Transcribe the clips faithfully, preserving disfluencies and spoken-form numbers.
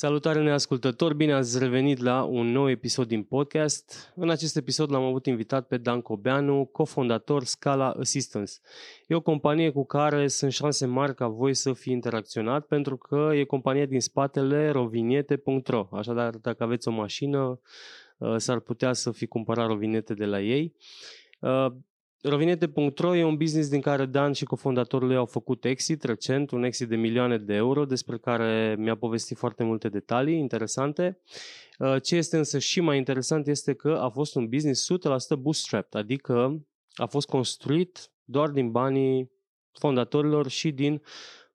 Salutare neascultători, bine ați revenit la un nou episod din podcast. În acest episod l-am avut invitat pe Dan Cobianu, cofondator Scala Assistance. E o companie cu care sunt șanse mari ca voi să fi interacționat, pentru că e compania din spatele rovinete punct ro. Așadar, dacă aveți o mașină, s-ar putea să fi cumpărat rovinete de la ei. rovinete punct ro e un business din care Dan și cofondatorul ei au făcut exit recent, un exit de milioane de euro, despre care mi-a povestit foarte multe detalii interesante. Ce este însă și mai interesant este că a fost un business o sută la sută bootstrapped, adică a fost construit doar din banii fondatorilor și din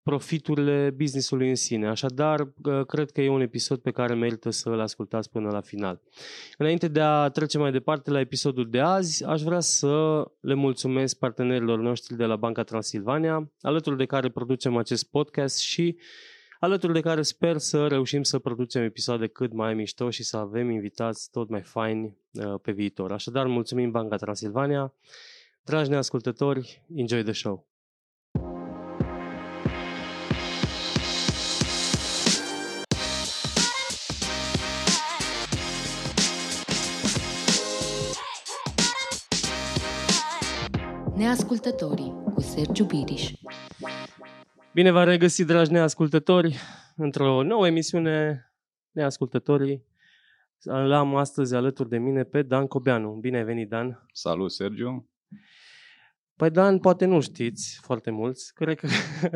profiturile business-ului în sine. Așadar, cred că e un episod pe care merită să îl ascultați până la final. Înainte de a trece mai departe la episodul de azi, aș vrea să le mulțumesc partenerilor noștri de la Banca Transilvania, alături de care producem acest podcast și alături de care sper să reușim să producem episoade cât mai mișto și să avem invitați tot mai faini pe viitor. Așadar, mulțumim Banca Transilvania. Dragi neascultători, enjoy the show! Neascultătorii cu Sergiu Biriș. Bine v-am regăsit, dragi neascultători, într-o nouă emisiune Neascultătorii. L-am astăzi alături de mine pe Dan Cobianu. Bine ai venit, Dan! Salut, Sergiu! Păi, Dan, poate nu știți foarte mulți. Cred că...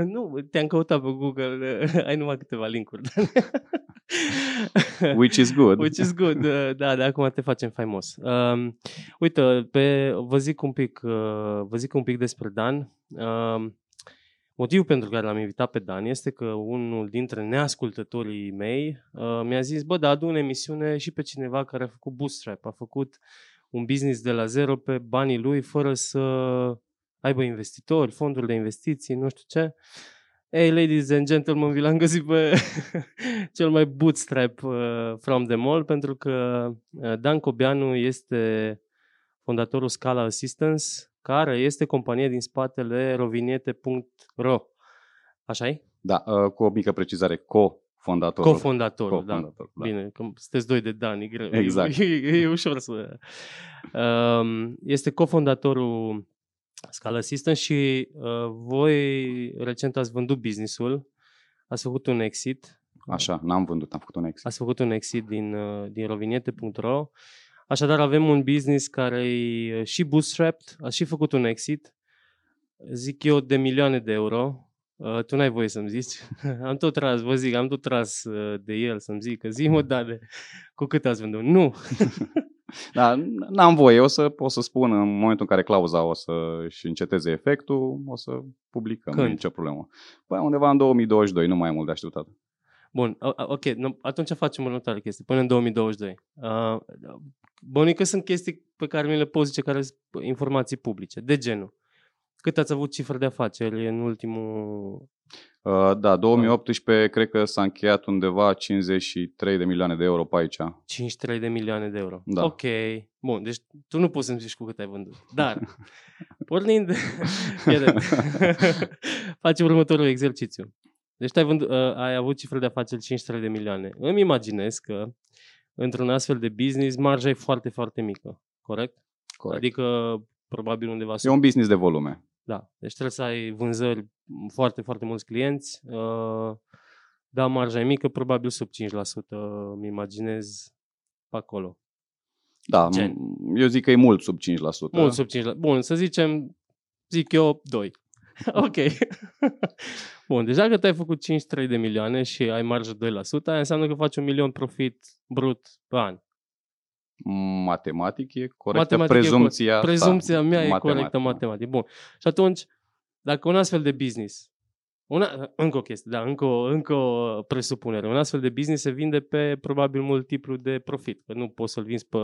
Nu, te-am căutat pe Google. Ai numai câteva link-uri, Dan. Which is good. Which is good. Da, de acum te facem faimos. Uh, uite, pe, vă, zic un pic, uh, vă zic un pic despre Dan. Uh, motivul pentru care l-am invitat pe Dan este că unul dintre neascultătorii mei uh, mi-a zis, bă, da, adu-o în emisiune și pe cineva care a făcut bootstrap, a făcut un business de la zero pe banii lui, fără să aibă investitori, fonduri de investiții, nu știu ce. Hey, ladies and gentlemen, vi l-am găsit pe cel mai bootstrap uh, from them all, pentru că Dan Cobianu este fondatorul Scala Assistance, care este compania din spatele rovinete punct ro. Așa-i? Da, uh, cu o mică precizare, co Fondatorul. Cofondatorul, Co-fondatorul, da. da. Bine, că sunteți doi de Dan, e greu. Exact. E, e, e ușor să... Este cofondatorul Scala Assistance și voi recent ați vândut business-ul, ați făcut un exit. Așa, n-am vândut, am făcut un exit. Ați făcut un exit din, din rovinete punct ro. Așadar, avem un business care e și bootstrapped, ați și făcut un exit, zic eu, de milioane de euro. Uh, tu n-ai voie să-mi zici. Am tot tras, vă zic, am tot tras uh, de el să-mi zic că zi-mă, Dane, cu cât ați vândut? Nu! Da, n-am voie, o să, o să spun în momentul în care clauza o să-și înceteze efectul, o să publicăm. Când? Nu e nicio problemă. Păi undeva în două mii douăzeci și doi, nu mai e mult de așteptat. Bun, ok, atunci facem următoarea chestie, până în două mii douăzeci și doi. Uh, Bănuie că sunt chestii pe care mi le poți zice, care sunt informații publice, de genul. Cât ați avut cifră de afaceri în ultimul... Uh, da, două mii optsprezece cred că s-a încheiat undeva cincizeci și trei de milioane de euro pe aici. cincizeci și trei de milioane de euro. Da. Ok. Bun, deci tu nu poți să-mi zici cu cât ai vândut. Dar, pornind... Facem următorul exercițiu. Deci tu ai, vând... uh, ai avut cifră de afaceri cincizeci și trei de milioane. Îmi imaginez că într-un astfel de business marja e foarte, foarte mică. Corect? Corect. Adică... Probabil undeva... E un business de volume. Da. Deci trebuie să ai vânzări foarte, foarte mulți clienți. Da, marja e mică, probabil sub cinci la sută, îmi imaginez pe acolo. Da, Gen. eu zic că e mult sub cinci la sută. Mult sub cinci la sută. Bun, să zicem, zic eu, doi. Ok. Bun, deci dacă tu ai făcut cincizeci și trei de milioane și ai marjă doi la sută, aia înseamnă că faci un milion profit brut pe an. Matematic e corectă, matematic prezumția e cor- prezumția mea matematic. E corectă matematic. Bun. Și atunci, dacă un astfel de business, una, încă o chestie, da, încă o, încă o presupunere, un astfel de business se vinde pe probabil multiplu de profit, că nu poți să-l vinzi pe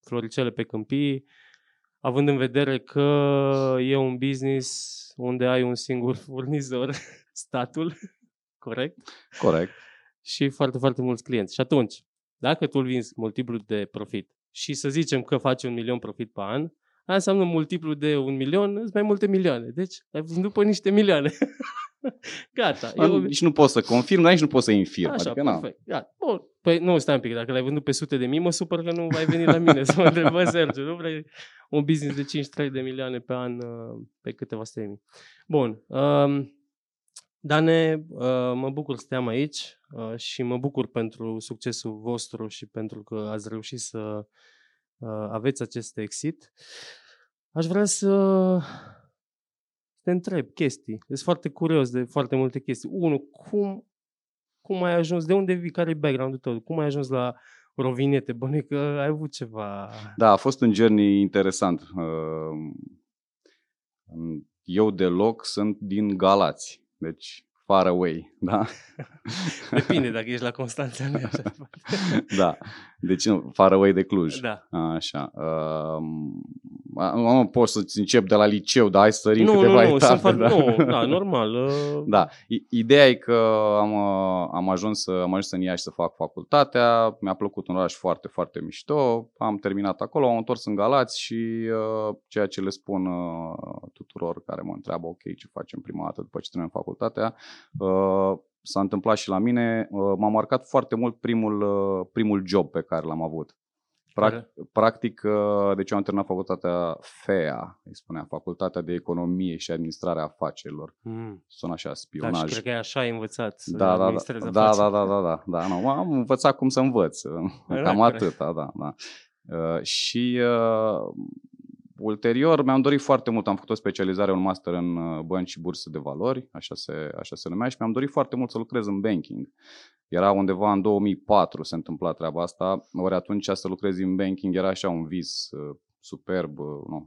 floricele pe câmpii, având în vedere că e un business unde ai un singur furnizor, statul, corect? Corect. Și foarte, foarte mulți clienți. Și atunci, dacă tu îl vinzi multiplu de profit și să zicem că faci un milion profit pe an, Aia înseamnă multiplu de un milion, sunt mai multe milioane. Deci ai vândut pe niște milioane. Gata. Eu... Nici nu poți să confirm, nici nu poți să infirm. Așa, adică, perfect. Gata. Bun. Păi nu, stai un pic, dacă l-ai vândut pe sute de mii, mă supăr că nu ai venit la mine să mă întrebă, Sergiu, nu vrei un business de cincizeci și trei de milioane pe an, pe câteva sute de mii. Bun. Um, Dane, uh, mă bucur să te-am aici uh, și mă bucur pentru succesul vostru și pentru că ați reușit să uh, aveți acest exit. Aș vrea să te întreb chestii. Sunt foarte curios de foarte multe chestii. Unu, cum, cum ai ajuns, de unde vii, care e background-ul tău, cum ai ajuns la Rovinete? Bănuiesc că ai avut ceva... Da, a fost un journey interesant. Eu deloc sunt din Galați. Deci, far away, da? Depinde dacă ești la Constanța. Nu așa. Da, deci nu, far away de Cluj. Da. Așa. Uh, nu pot să-ți încep de la liceu, dar hai să sărim nu, câteva nu, etape. Fac, da? Nu, da, normal. Uh... Da, ideea e că am, am, ajuns, am ajuns în Iași să fac facultatea, mi-a plăcut un oraș foarte, foarte mișto, am terminat acolo, am întors în Galați și uh, ceea ce le spun uh, tuturor care mă întreabă, ok, ce facem prima dată după ce terminăm facultatea, Uh, s-a întâmplat și la mine, uh, m-a marcat foarte mult primul, uh, primul job pe care l-am avut. Prac- practic, uh, deci eu am terminat facultatea F E A, îi spunea, Facultatea de Economie și Administrare a Afacerilor. Mm. Sună așa, spionaj. Da, și cred că e așa ai învățat să da, administrezi da, da, afaceri. Da, da, da, da, da, da. Nu, am învățat cum să învăț, cam atâta, da, da. Uh, și... Uh, Ulterior, mi-am dorit foarte mult, am făcut o specializare, un master în bănci și burse de valori, așa se, așa se numea, și mi-am dorit foarte mult să lucrez în banking. Era undeva în două mii patru se întâmpla treaba asta, ori atunci să lucrezi în banking era așa un vis uh, superb, uh, nu?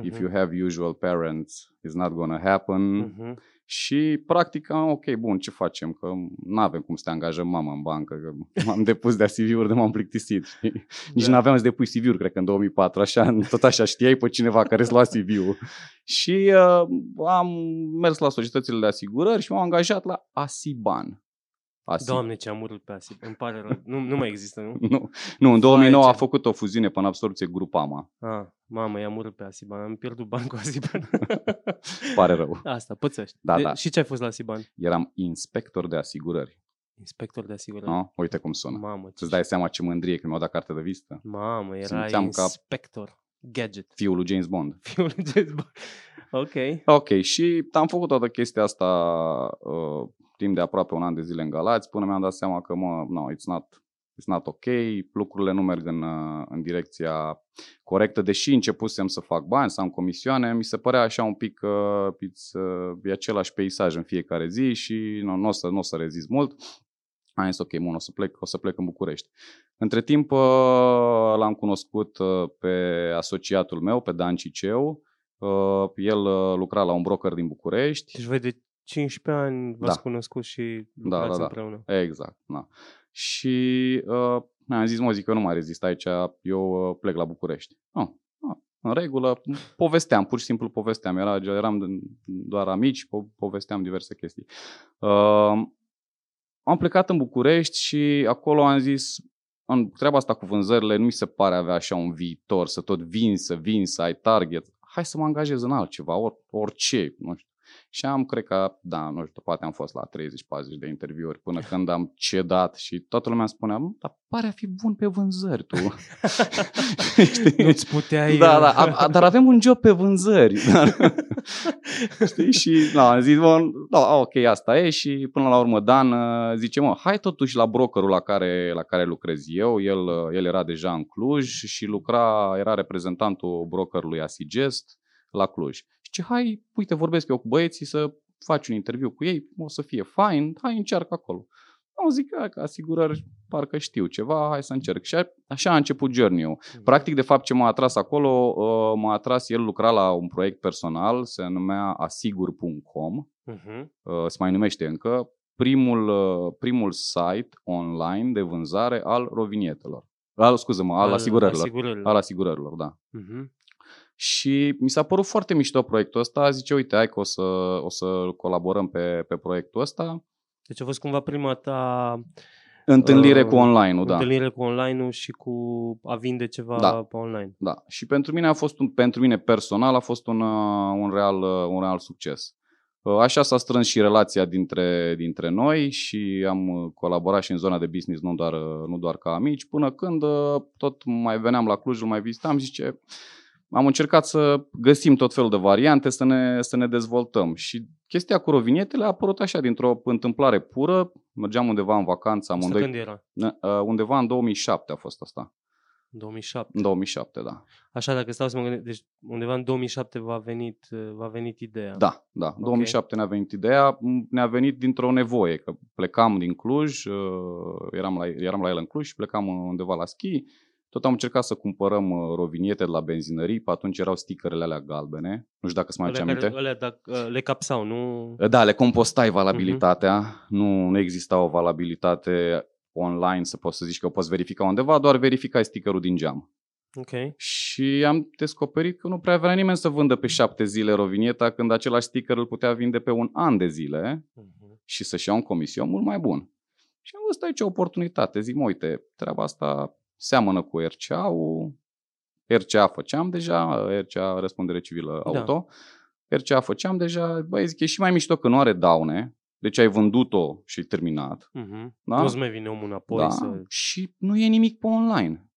Uh-huh. If you have usual parents, it's not gonna happen. Uh-huh. Și practic, ok, bun, ce facem? Că n-avem cum să te angajăm mama în bancă, că m-am depus de C V-uri de m-am plictisit. Nici da. N-aveam să depui C V-uri, cred că în două mii patru, așa, tot așa știai pe cineva care îți lua C V-ul. Și uh, am mers la societățile de asigurări și m-am angajat la ASIBAN. ASIB. Doamne, ce am urât pe ASIB, îmi pare rău, nu, nu mai există, nu? Nu, nu în două mii nouă Vai, a făcut o fuziune până absorbție Grupama. Ah. Mamă, i-am urât pe ASIBAN, am pierdut bani cu ASIBAN. Pare rău. Asta, pățești. Da, de, da. Și ce ai fost la ASIBAN? Eram inspector de asigurări. Inspector de asigurări. No? Uite cum sună. Mamă, îți dai seama ce mândrie când mi-au dat carte de vizită. Mamă, era inspector. Gadget. Fiul lui James Bond. Fiul lui James Bond. Ok. Ok, și am făcut toată chestia asta uh, timp de aproape un an de zile în Galați, până mi-am dat seama că, mă, no, it's not... It's not ok, lucrurile nu merg în, în direcția corectă, deși începusem să fac bani, să am comisioane, mi se părea așa un pic că uh, e același peisaj în fiecare zi și nu, nu o să, nu o să rezist mult. Am zis, ok, bun, o să plec, o să plec în București. Între timp uh, l-am cunoscut uh, pe asociatul meu, pe Dan Ciceu, uh, el uh, lucra la un broker din București. Deci voi de cincisprezece ani v-ați da. cunoscut și lucrați da, da, da. împreună. Exact, da. Și uh, am zis, mă, zic, eu nu mai rezist aici, eu uh, plec la București. Oh, oh, în regulă, povesteam, pur și simplu povesteam, Era, eram doar amici, po- povesteam diverse chestii. Uh, am plecat în București și acolo am zis, în treaba asta cu vânzările nu mi se pare avea așa un viitor, să tot vin, să vin, să ai target. Hai să mă angajez în altceva, or, orice, nu știu. Și am, cred că, da, nu știu, poate am fost la treizeci patruzeci de interviuri până când am cedat și toată lumea spunea, dar pare a fi bun pe vânzări tu. Nu-ți puteai... Da, da, a, a, dar avem un job pe vânzări. Dar, știi? Și da, am zis, bă, da, ok, asta e și până la urmă Dan zice, mă, hai totuși la brokerul la care, la care lucrez eu, el, el era deja în Cluj și lucra, era reprezentantul brokerului Asigest la Cluj. Și hai, uite, vorbesc eu cu băieții să faci un interviu cu ei, o să fie fain, hai, încearcă acolo. Am zis că asigurări, parcă știu ceva, hai să încerc. Și așa a început journey-ul. Practic, de fapt, ce m-a atras acolo, m-a atras, el lucra la un proiect personal, se numea asigur punct com, uh-huh. se mai numește încă, primul, primul site online de vânzare al rovinietelor. Al, scuze-mă, al, al asigurărilor. asigurărilor. Al asigurărilor, da. Uh-huh. Și mi s-a părut foarte mișto proiectul ăsta, zice, uite, hai că o să, o să colaborăm pe, pe proiectul ăsta. Deci a fost cumva prima ta Întâlnire uh, cu online-ul, da. Întâlnire cu online-ul și cu a vinde ceva da. pe online. Da. Și pentru mine a fost un, pentru mine personal a fost un, un, real, un real succes. Așa s-a strâns și relația dintre, dintre noi și am colaborat și în zona de business, nu doar, nu doar ca amici, până când tot mai veneam la Cluj, îl mai vizitam, zice, am încercat să găsim tot felul de variante, să ne, să ne dezvoltăm. Și chestia cu rovinetele a apărut așa, dintr-o întâmplare pură, mergeam undeva în vacanță. Amândoi, când era? Undeva în două mii șapte a fost asta. două mii șapte două mii șapte, da. Așa, dacă stau să mă gândesc, deci undeva în două mii șapte v-a venit, v-a venit ideea. Da, da. Okay. două mii șapte ne-a venit ideea, ne-a venit dintr-o nevoie, că plecam din Cluj, eram la, eram la el în Cluj și plecam undeva la schi, tot am încercat să cumpărăm rovinete de la benzinării, pe atunci erau stickerele alea galbene, nu știu dacă îți mai aduce aminte. Alea, dacă, le capsau, nu? Da, le compostai valabilitatea, uh-huh. nu, nu exista o valabilitate online să poți să zici că o poți verifica undeva, doar verificai stickerul din geam. Okay. Și am descoperit că nu prea vrea nimeni să vândă pe șapte zile rovineta, când același sticker îl putea vinde pe un an de zile uh-huh. și să-și ia un comision mult mai bun. Și am văzut aici o oportunitate, zic, mă, uite, treaba asta seamănă cu R C A-ul, R C A făceam deja, R C A răspundere civilă auto, da. R C A făceam deja, băi, zic, e și mai mișto că nu are daune. Deci ai vândut-o și terminat. Uh-huh. Da? Nu-ți mai vine omul înapoi. Da. Să... Și nu e nimic pe online.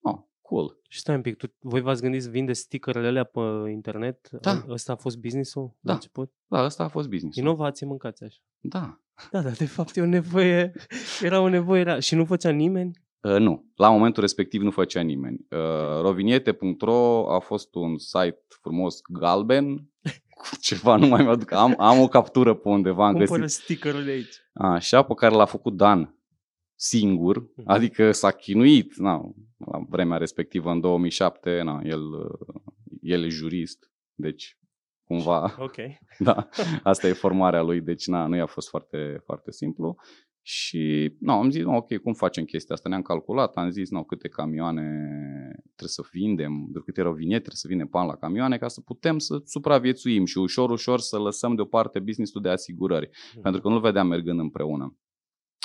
Oh, cool. Și stai un pic, tu, voi v-ați gândit să vinde stickerele alea pe internet? Da. Ăsta a fost business-ul? Da, da, ăsta a fost business-ul. Inovație, mâncați așa. Da. Da, dar de fapt e o nevoie, era o nevoie era... și nu făcea nimeni? Uh, nu, la momentul respectiv nu făcea nimeni. Uh, rovinete punct ro a fost un site frumos galben, ceva nu mai mă aduc. Am, am o captură pe undeva. Cumpără stickerul de aici. Așa, pe care l-a făcut Dan singur, uh-huh. adică s-a chinuit. Na, la vremea respectivă, în două mii șapte, na, el, el e jurist, deci cumva... Ok. Da, asta e formarea lui, deci na, nu i-a fost foarte, foarte simplu. Și na, am zis, na, ok, cum facem chestia asta? Ne-am calculat, am zis, na, câte camioane trebuie să vindem, de câte rovinete trebuie să vindem bani la camioane ca să putem să supraviețuim și ușor, ușor să lăsăm deoparte business-ul de asigurări, mm. pentru că nu-l vedeam mergând împreună.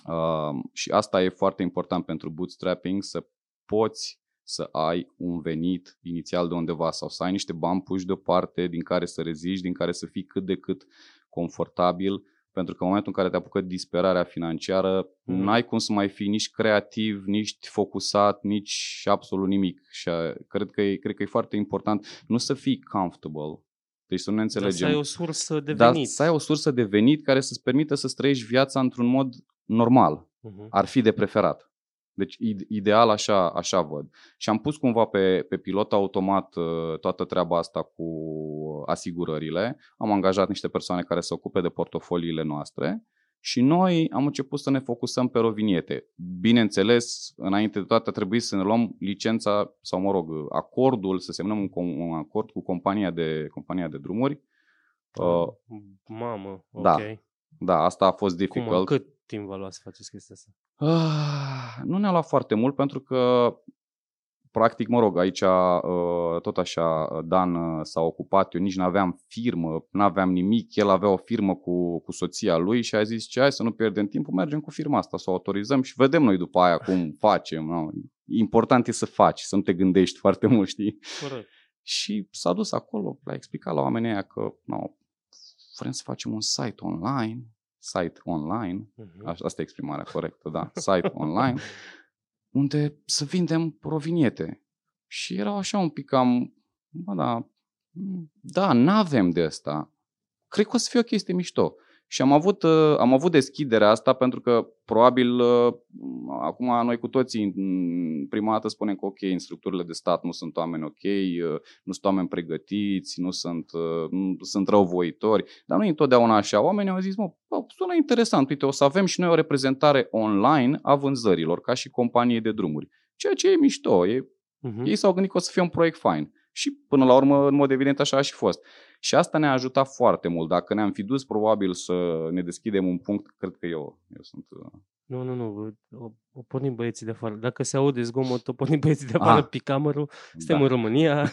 Uh, și asta e foarte important pentru bootstrapping, să poți să ai un venit inițial de undeva sau să ai niște bani puși deoparte din care să reziști, din care să fii cât de cât confortabil. Pentru că în momentul în care te apucă disperarea financiară, mm-hmm. n-ai cum să mai fii nici creativ, nici focusat, nici absolut nimic. Și cred că e, cred că e foarte important nu să fii comfortable, deci să nu ne înțelegem. Dar să ai o sursă de venit. Dar să ai o sursă de venit care să-ți permită să-ți trăiești viața într-un mod normal. Mm-hmm. Ar fi de preferat. Deci ideal așa, așa văd. Și am pus cumva pe, pe pilot automat toată treaba asta cu asigurările. Am angajat niște persoane care se ocupe de portofoliile noastre și noi am început să ne focusăm pe rovinete. Bineînțeles, înainte de toate trebuie să ne luăm licența sau, mă rog, acordul, să semnăm un, un acord cu compania de, compania de drumuri. Uh, Mamă, ok. Da, da, asta a fost dificil. Cum, cât timp v-a luat să faceți chestia asta? Uh, nu ne-a luat foarte mult pentru că, practic, mă rog, aici uh, tot așa Dan uh, s-a ocupat, eu nici n-aveam firmă, n-aveam nimic, el avea o firmă cu, cu soția lui și a zis ce hai să nu pierdem timpul, mergem cu firma asta, să o autorizăm și vedem noi după aia cum facem. No? Important e să faci, să nu te gândești foarte mult, știi? Corect. Și s-a dus acolo, l-a explicat la oamenii aia că no, vrem să facem un site online. Site online, uh-huh. asta e exprimarea corectă, da, site online, unde să vindem rovinete. Și erau așa un pic cam, bă, da, da, n-avem de asta. Cred că o să fie o chestie mișto. Și am avut, am avut deschiderea asta pentru că probabil acum noi cu toții prima dată spunem că ok, în structurile de stat nu sunt oameni ok, nu sunt oameni pregătiți, nu sunt, nu sunt răuvoitori, dar nu întotdeauna așa. Oamenii au zis, mă, bă, sună interesant, uite, o să avem și noi o reprezentare online a vânzărilor, ca și companie de drumuri. Ceea ce e mișto, e, uh-huh. ei s-au gândit că o să fie un proiect fain. Și până la urmă, în mod evident, așa a și fost. Și asta ne-a ajutat foarte mult. Dacă ne-am fi dus probabil să ne deschidem un punct, cred că eu, eu sunt Nu, nu, nu, o, o pornim băieții de afară. Dacă se aude zgomot, o pornim băieții de afară, picamărul, suntem da. În România.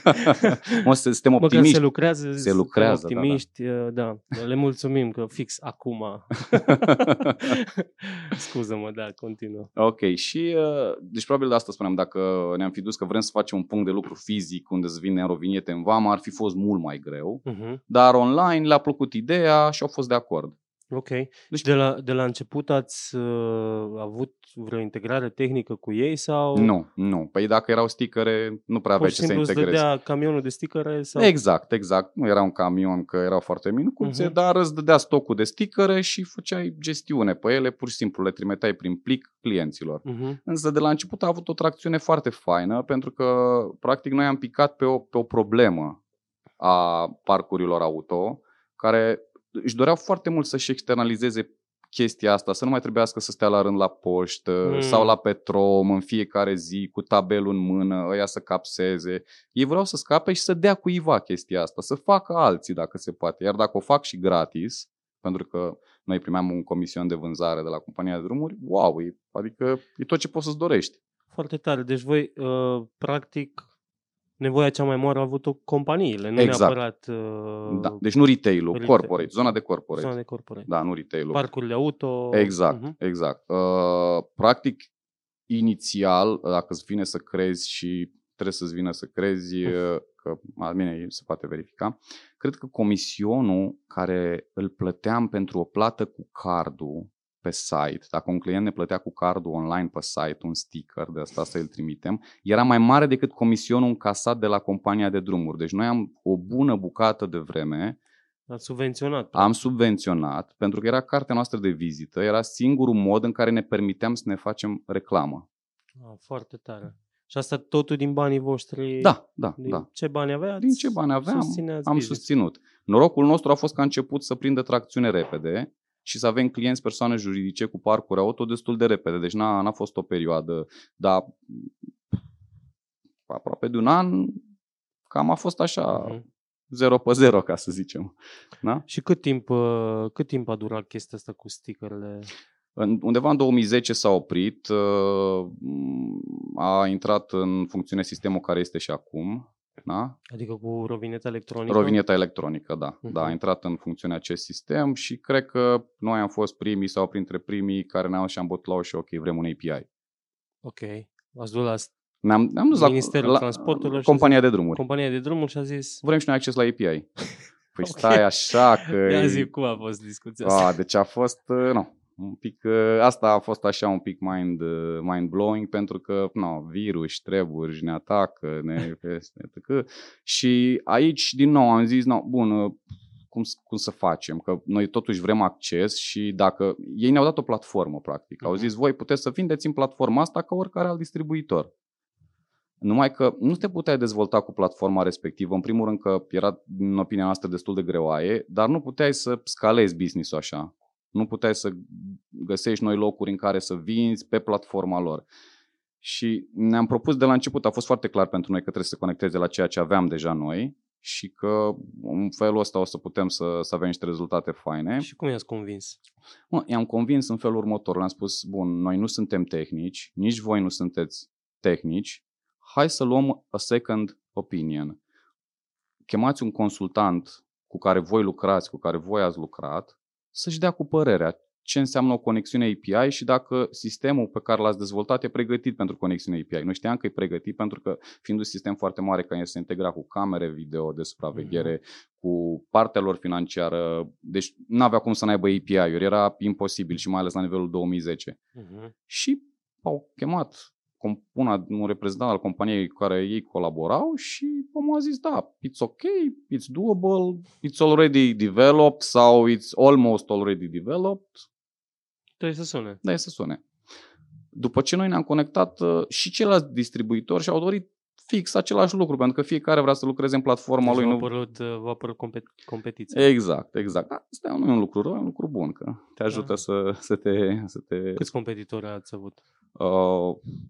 Mă, suntem optimiști. Măcar se lucrează, se lucrează optimiști, da, da. Da, le mulțumim că fix acum. Scuză-mă, da, continuă. Ok, și, deci probabil de asta spuneam, dacă ne-am fi dus că vrem să facem un punct de lucru fizic unde să vine în rovinete în vama, ar fi fost mult mai greu, uh-huh. dar online le-a plăcut ideea și au fost de acord. Ok. Deci, de, la, de la început ați uh, avut vreo integrare tehnică cu ei sau? Nu, nu. Păi dacă erau sticăre, nu prea aveai ce să integrezi. Pur și simplu îți dădea camionul de sticăre? Sau? Exact, exact. Nu era un camion că erau foarte micuțe, uh-huh. dar îți dădea stocul de sticăre și făceai gestiune pe ele, pur și simplu le trimiteai prin plic clienților. Uh-huh. Însă de la început a avut o tracțiune foarte faină pentru că practic noi am picat pe o, pe o problemă a parcurilor auto care își doreau foarte mult să-și externalizeze chestia asta, să nu mai trebuiască să stea la rând la poștă mm. sau la Petrom în fiecare zi cu tabelul în mână, ăia să capseze. Ei vreau să scape și să dea cuiva chestia asta, să facă alții dacă se poate. Iar dacă o fac și gratis, pentru că noi primeam un comision de vânzare de la compania de drumuri, wow, e, adică e tot ce poți să-ți dorești. Foarte tare. Deci voi, uh, practic... Nevoia cea mai mare a avut-o companiile, nu exact. Neapărat... Uh, da. Deci nu retail-ul, retail. corporate, zona de corporate. Zona de corporate. Da, nu retail-ul. Parcurile auto. Exact, uh-huh. exact. Uh, practic, inițial, dacă îți vine să crezi și trebuie să-ți vină să crezi, uh-huh. că al mine se poate verifica, cred că comisionul care îl plăteam pentru o plată cu cardul pe site, dacă un client ne plătea cu cardul online pe site, un sticker, de asta să îl trimitem, era mai mare decât comisionul încasat de la compania de drumuri. Deci noi am o bună bucată de vreme. Ați subvenționat. Am subvenționat, pentru că era cartea noastră de vizită, era singurul mod în care ne permiteam să ne facem reclamă. Ah, foarte tare. Și asta totul din banii voștri? Da, da. Din da. ce bani aveați? Din ce bani aveam, am business. susținut. Norocul nostru a fost că a început să prindă tracțiune repede și să avem clienți, persoane juridice cu parcuri auto destul de repede. Deci n-a, n-a fost o perioadă, dar aproape de un an cam a fost așa, uh-huh. zero pe zero, ca să zicem. Da? Și cât timp, cât timp a durat chestia asta cu stickerele? Undeva în două mii zece s-a oprit, a intrat în funcțiune sistemul care este și acum. Da? Adică cu rovineta electronică? Rovineta electronică, da. Uh-huh. Da, a intrat în funcțiune acest sistem și cred că noi am fost primii sau printre primii care ne-au și-am bătut la ușă, ok, vrem un A P I. Ok, ați dus la ne-am, ne-am dus Ministerul la, Transporturilor, compania de drumuri. Compania de drumuri și a zis... Vrem și noi acces la A P I. Păi okay. stai așa că... De-a zic, cum a fost discuția asta? A, deci a fost... Nu. Un pic, asta a fost așa un pic mind, mind-blowing pentru că no, virus, treburi, ne atacă, ne atacă. Și aici din nou am zis, no, bun, cum, cum să facem? Că noi totuși vrem acces și dacă ei ne-au dat o platformă practic, au zis voi puteți să vindeți în platforma asta ca oricare alt distribuitor. Numai că nu te puteai dezvolta cu platforma respectivă, în primul rând că era în opinia noastră destul de greoaie, dar nu puteai să scalezi business-ul așa. Nu puteai să găsești noi locuri în care să vinzi pe platforma lor. Și ne-am propus de la început, a fost foarte clar pentru noi că trebuie să se conecteze la ceea ce aveam deja noi și că în felul ăsta o să putem să, să avem niște rezultate faine. Și cum i-ați convins? Bun, i-am convins în felul următor. Le-am spus, bun, noi nu suntem tehnici, nici voi nu sunteți tehnici, hai să luăm a second opinion. Chemați un consultant cu care voi lucrați, cu care voi ați lucrat, să-și dea cu părerea ce înseamnă o conexiune A P I și dacă sistemul pe care l-ați dezvoltat e pregătit pentru conexiune A P I. Noi știam că e pregătit pentru că, fiind un sistem foarte mare care se integra cu camere video de supraveghere, mm-hmm. cu partea lor financiară, deci n-avea cum să n-aibă A P I-uri, era imposibil și mai ales la nivelul două mii zece. Mm-hmm. Și au chemat una, un reprezentant al companiei cu care ei colaborau și omul a zis da, it's ok, it's doable, it's already developed sau it's almost already developed. Trebuie să sune. Da, să sune. După ce noi ne-am conectat și ceilalți distribuitori și-au dorit fix același lucru, pentru că fiecare vrea să lucreze în platforma deci lui. V-a apărut, v-a apărut compet- competiția. Exact, exact. Asta nu e un lucru rău, e un lucru bun, că te ajută da. să, să, te, să te... Câți competitori ați avut?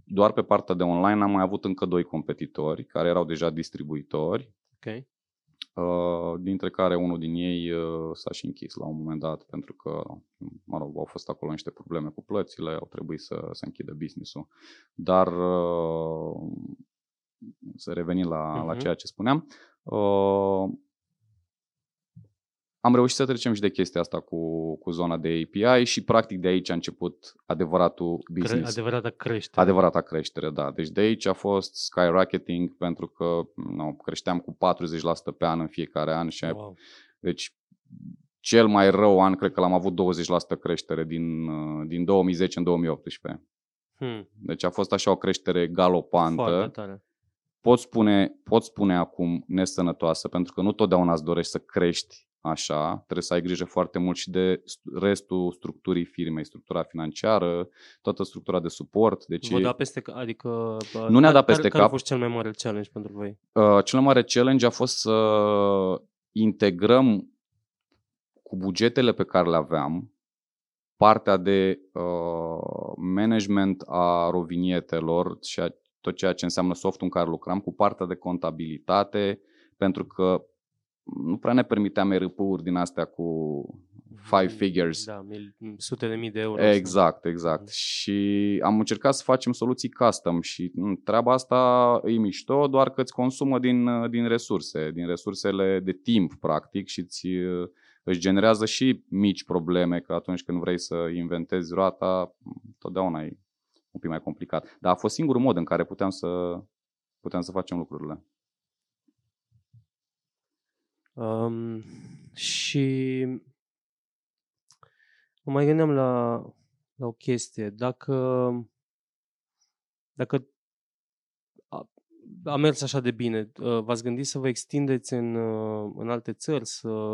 Doar pe partea de online am mai avut încă doi competitori care erau deja distribuitori. Okay. dintre care unul din ei s-a și închis la un moment dat pentru că, mă rog, au fost acolo niște probleme cu plățile, au trebuit să se închidă business-ul. Dar să revenim la, uh-huh. la ceea ce spuneam. Am reușit să trecem și de chestia asta cu, cu zona de A P I și practic de aici a început adevăratul business. Cre- adevărata creștere. Adevărata creștere, da. Deci de aici a fost skyrocketing pentru că no, creșteam cu patruzeci la sută pe an în fiecare an. Și wow. Deci cel mai rău an cred că l-am avut douăzeci la sută creștere din, din două mii zece în două mii optsprezece. Hmm. Deci a fost așa o creștere galopantă. Foarte tare. Pot spune, pot spune acum nesănătoasă pentru că nu totdeauna îți dorești să crești așa, trebuie să ai grijă foarte mult și de restul structurii firmei, structura financiară, toată structura de suport. Deci vă da peste, adică, nu ne-a dat peste care, cap. Care a fost cel mai mare challenge pentru voi? Uh, cel mai mare challenge a fost să integrăm cu bugetele pe care le aveam partea de uh, management a rovinietelor și a, tot ceea ce înseamnă softul în care lucram cu partea de contabilitate, pentru că nu prea ne permiteam E R P-uri din astea cu five figures. Da, mil, sute de mii de euro. Exact, exact. Da. Și am încercat să facem soluții custom și treaba asta e mișto, doar că îți consumă din, din resurse, din resursele de timp, practic, și îți, își generează și mici probleme, că atunci când vrei să inventezi roata, totdeauna e un pic mai complicat. Dar a fost singurul mod în care puteam să, puteam să facem lucrurile. Um, și mă mai gândeam la, la o chestie. Dacă, dacă a, a mers așa de bine, v-ați gândit să vă extindeți în, în alte țări, să,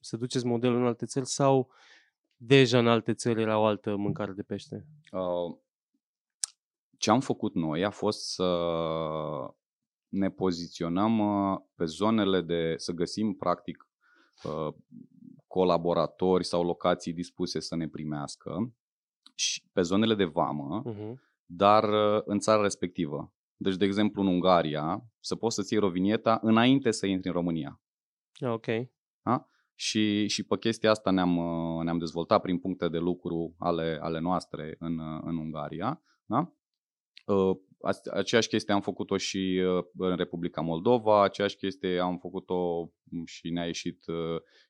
să duceți modelul în alte țări sau deja în alte țări era o altă mâncare de pește? Uh, ce am făcut noi a fost să ne poziționăm pe zonele de, să găsim practic colaboratori sau locații dispuse să ne primească și pe zonele de vamă, uh-huh. dar în țara respectivă. Deci, de exemplu, în Ungaria, să poți să-ți iei rovinieta înainte să intri în România. Ok. Da? Și, și pe chestia asta ne-am, ne-am dezvoltat prin puncte de lucru ale, ale noastre în, în Ungaria. Da? Aceeași chestie am făcut-o și în Republica Moldova, aceeași chestie am făcut-o și ne-a ieșit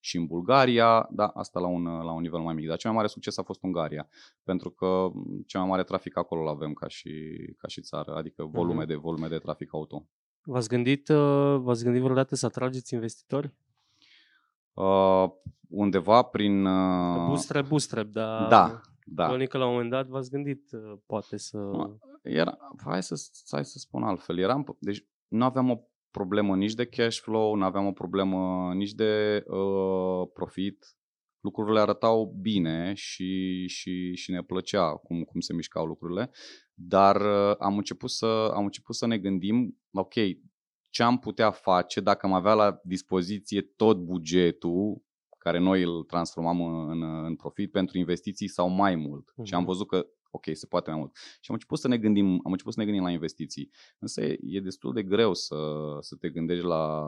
și în Bulgaria, da, asta la un, la un nivel mai mic. Dar cel mai mare succes a fost Ungaria, pentru că cel mai mare trafic acolo l-avem ca și, ca și țară, adică volume, uh-huh. de, volume de trafic auto. V-ați gândit, v-ați gândit vreodată să atrageți investitori? Uh, undeva prin... Uh... Bootstrap, bootstrap, dar... Da. Da. Doar că la un moment dat v-ați gândit poate să... Era, hai, să hai să spun altfel. Eram, deci nu aveam o problemă nici de cash flow, nu aveam o problemă nici de uh, profit. Lucrurile arătau bine și, și, și ne plăcea cum, cum se mișcau lucrurile. Dar am început să, am început să ne gândim, ok, ce am putea face dacă am avea la dispoziție tot bugetul care noi îl transformam în, în profit pentru investiții sau mai mult. Uh-huh. Și am văzut că, ok, se poate mai mult. Și am început să ne gândim, am început să ne gândim la investiții. Însă e, e destul de greu să, să te gândești la,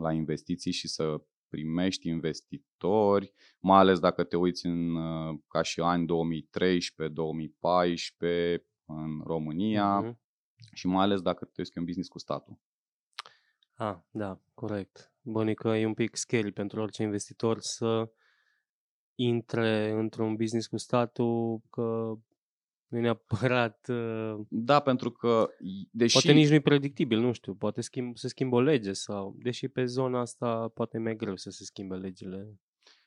la investiții și să primești investitori, mai ales dacă te uiți în ca și ani două mii treisprezece două mii paisprezece în România, uh-huh. și mai ales dacă te uiți că e un business cu statul. Ah, da, corect. Bănică e un pic scary pentru orice investitor să intre într-un business cu statul, că nu e neapărat... Da, pentru că... Deși... Poate nici nu e predictibil, nu știu, poate schimb, să schimbă o lege sau... Deși pe zona asta poate e mai greu să se schimbe legile.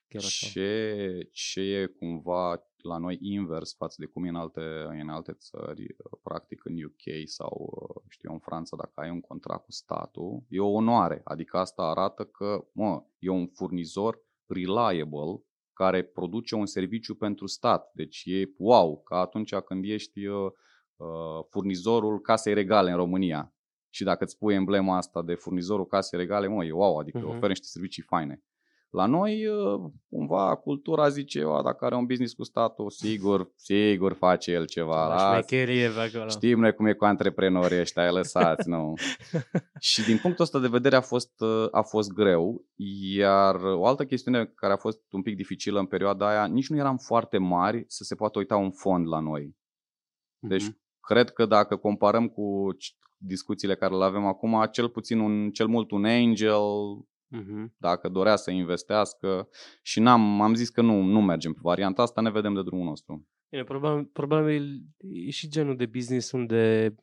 Chiar așa. Ce, ce e cumva la noi invers față de cum e în alte, în alte țări, practic în U K sau știu eu, în Franța, dacă ai un contract cu statul, e o onoare. Adică asta arată că mă, e un furnizor reliable care produce un serviciu pentru stat. Deci e wow, ca atunci când ești uh, furnizorul Casei Regale în România. Și dacă îți pui emblema asta de furnizorul Casei Regale, mă, e wow, adică uh-huh. oferi niște servicii faine. La noi, cumva, cultura zice, o, dacă are un business cu statul, sigur, sigur face el ceva. La acolo. Știm noi cum e cu antreprenorii ăștia, ai lăsați, nu? Și din punctul ăsta de vedere a fost, a fost greu, iar o altă chestiune care a fost un pic dificilă în perioada aia, nici nu eram foarte mari să se poată uita un fond la noi. Deci, uh-huh. cred că dacă comparăm cu discuțiile care le avem acum, cel puțin, un, cel mult un angel... Uh-huh. Dacă dorea să investească și n-am, am zis că nu, nu mergem pe varianta asta, ne vedem de drumul nostru. Bine, probabil, probabil e și genul de business unde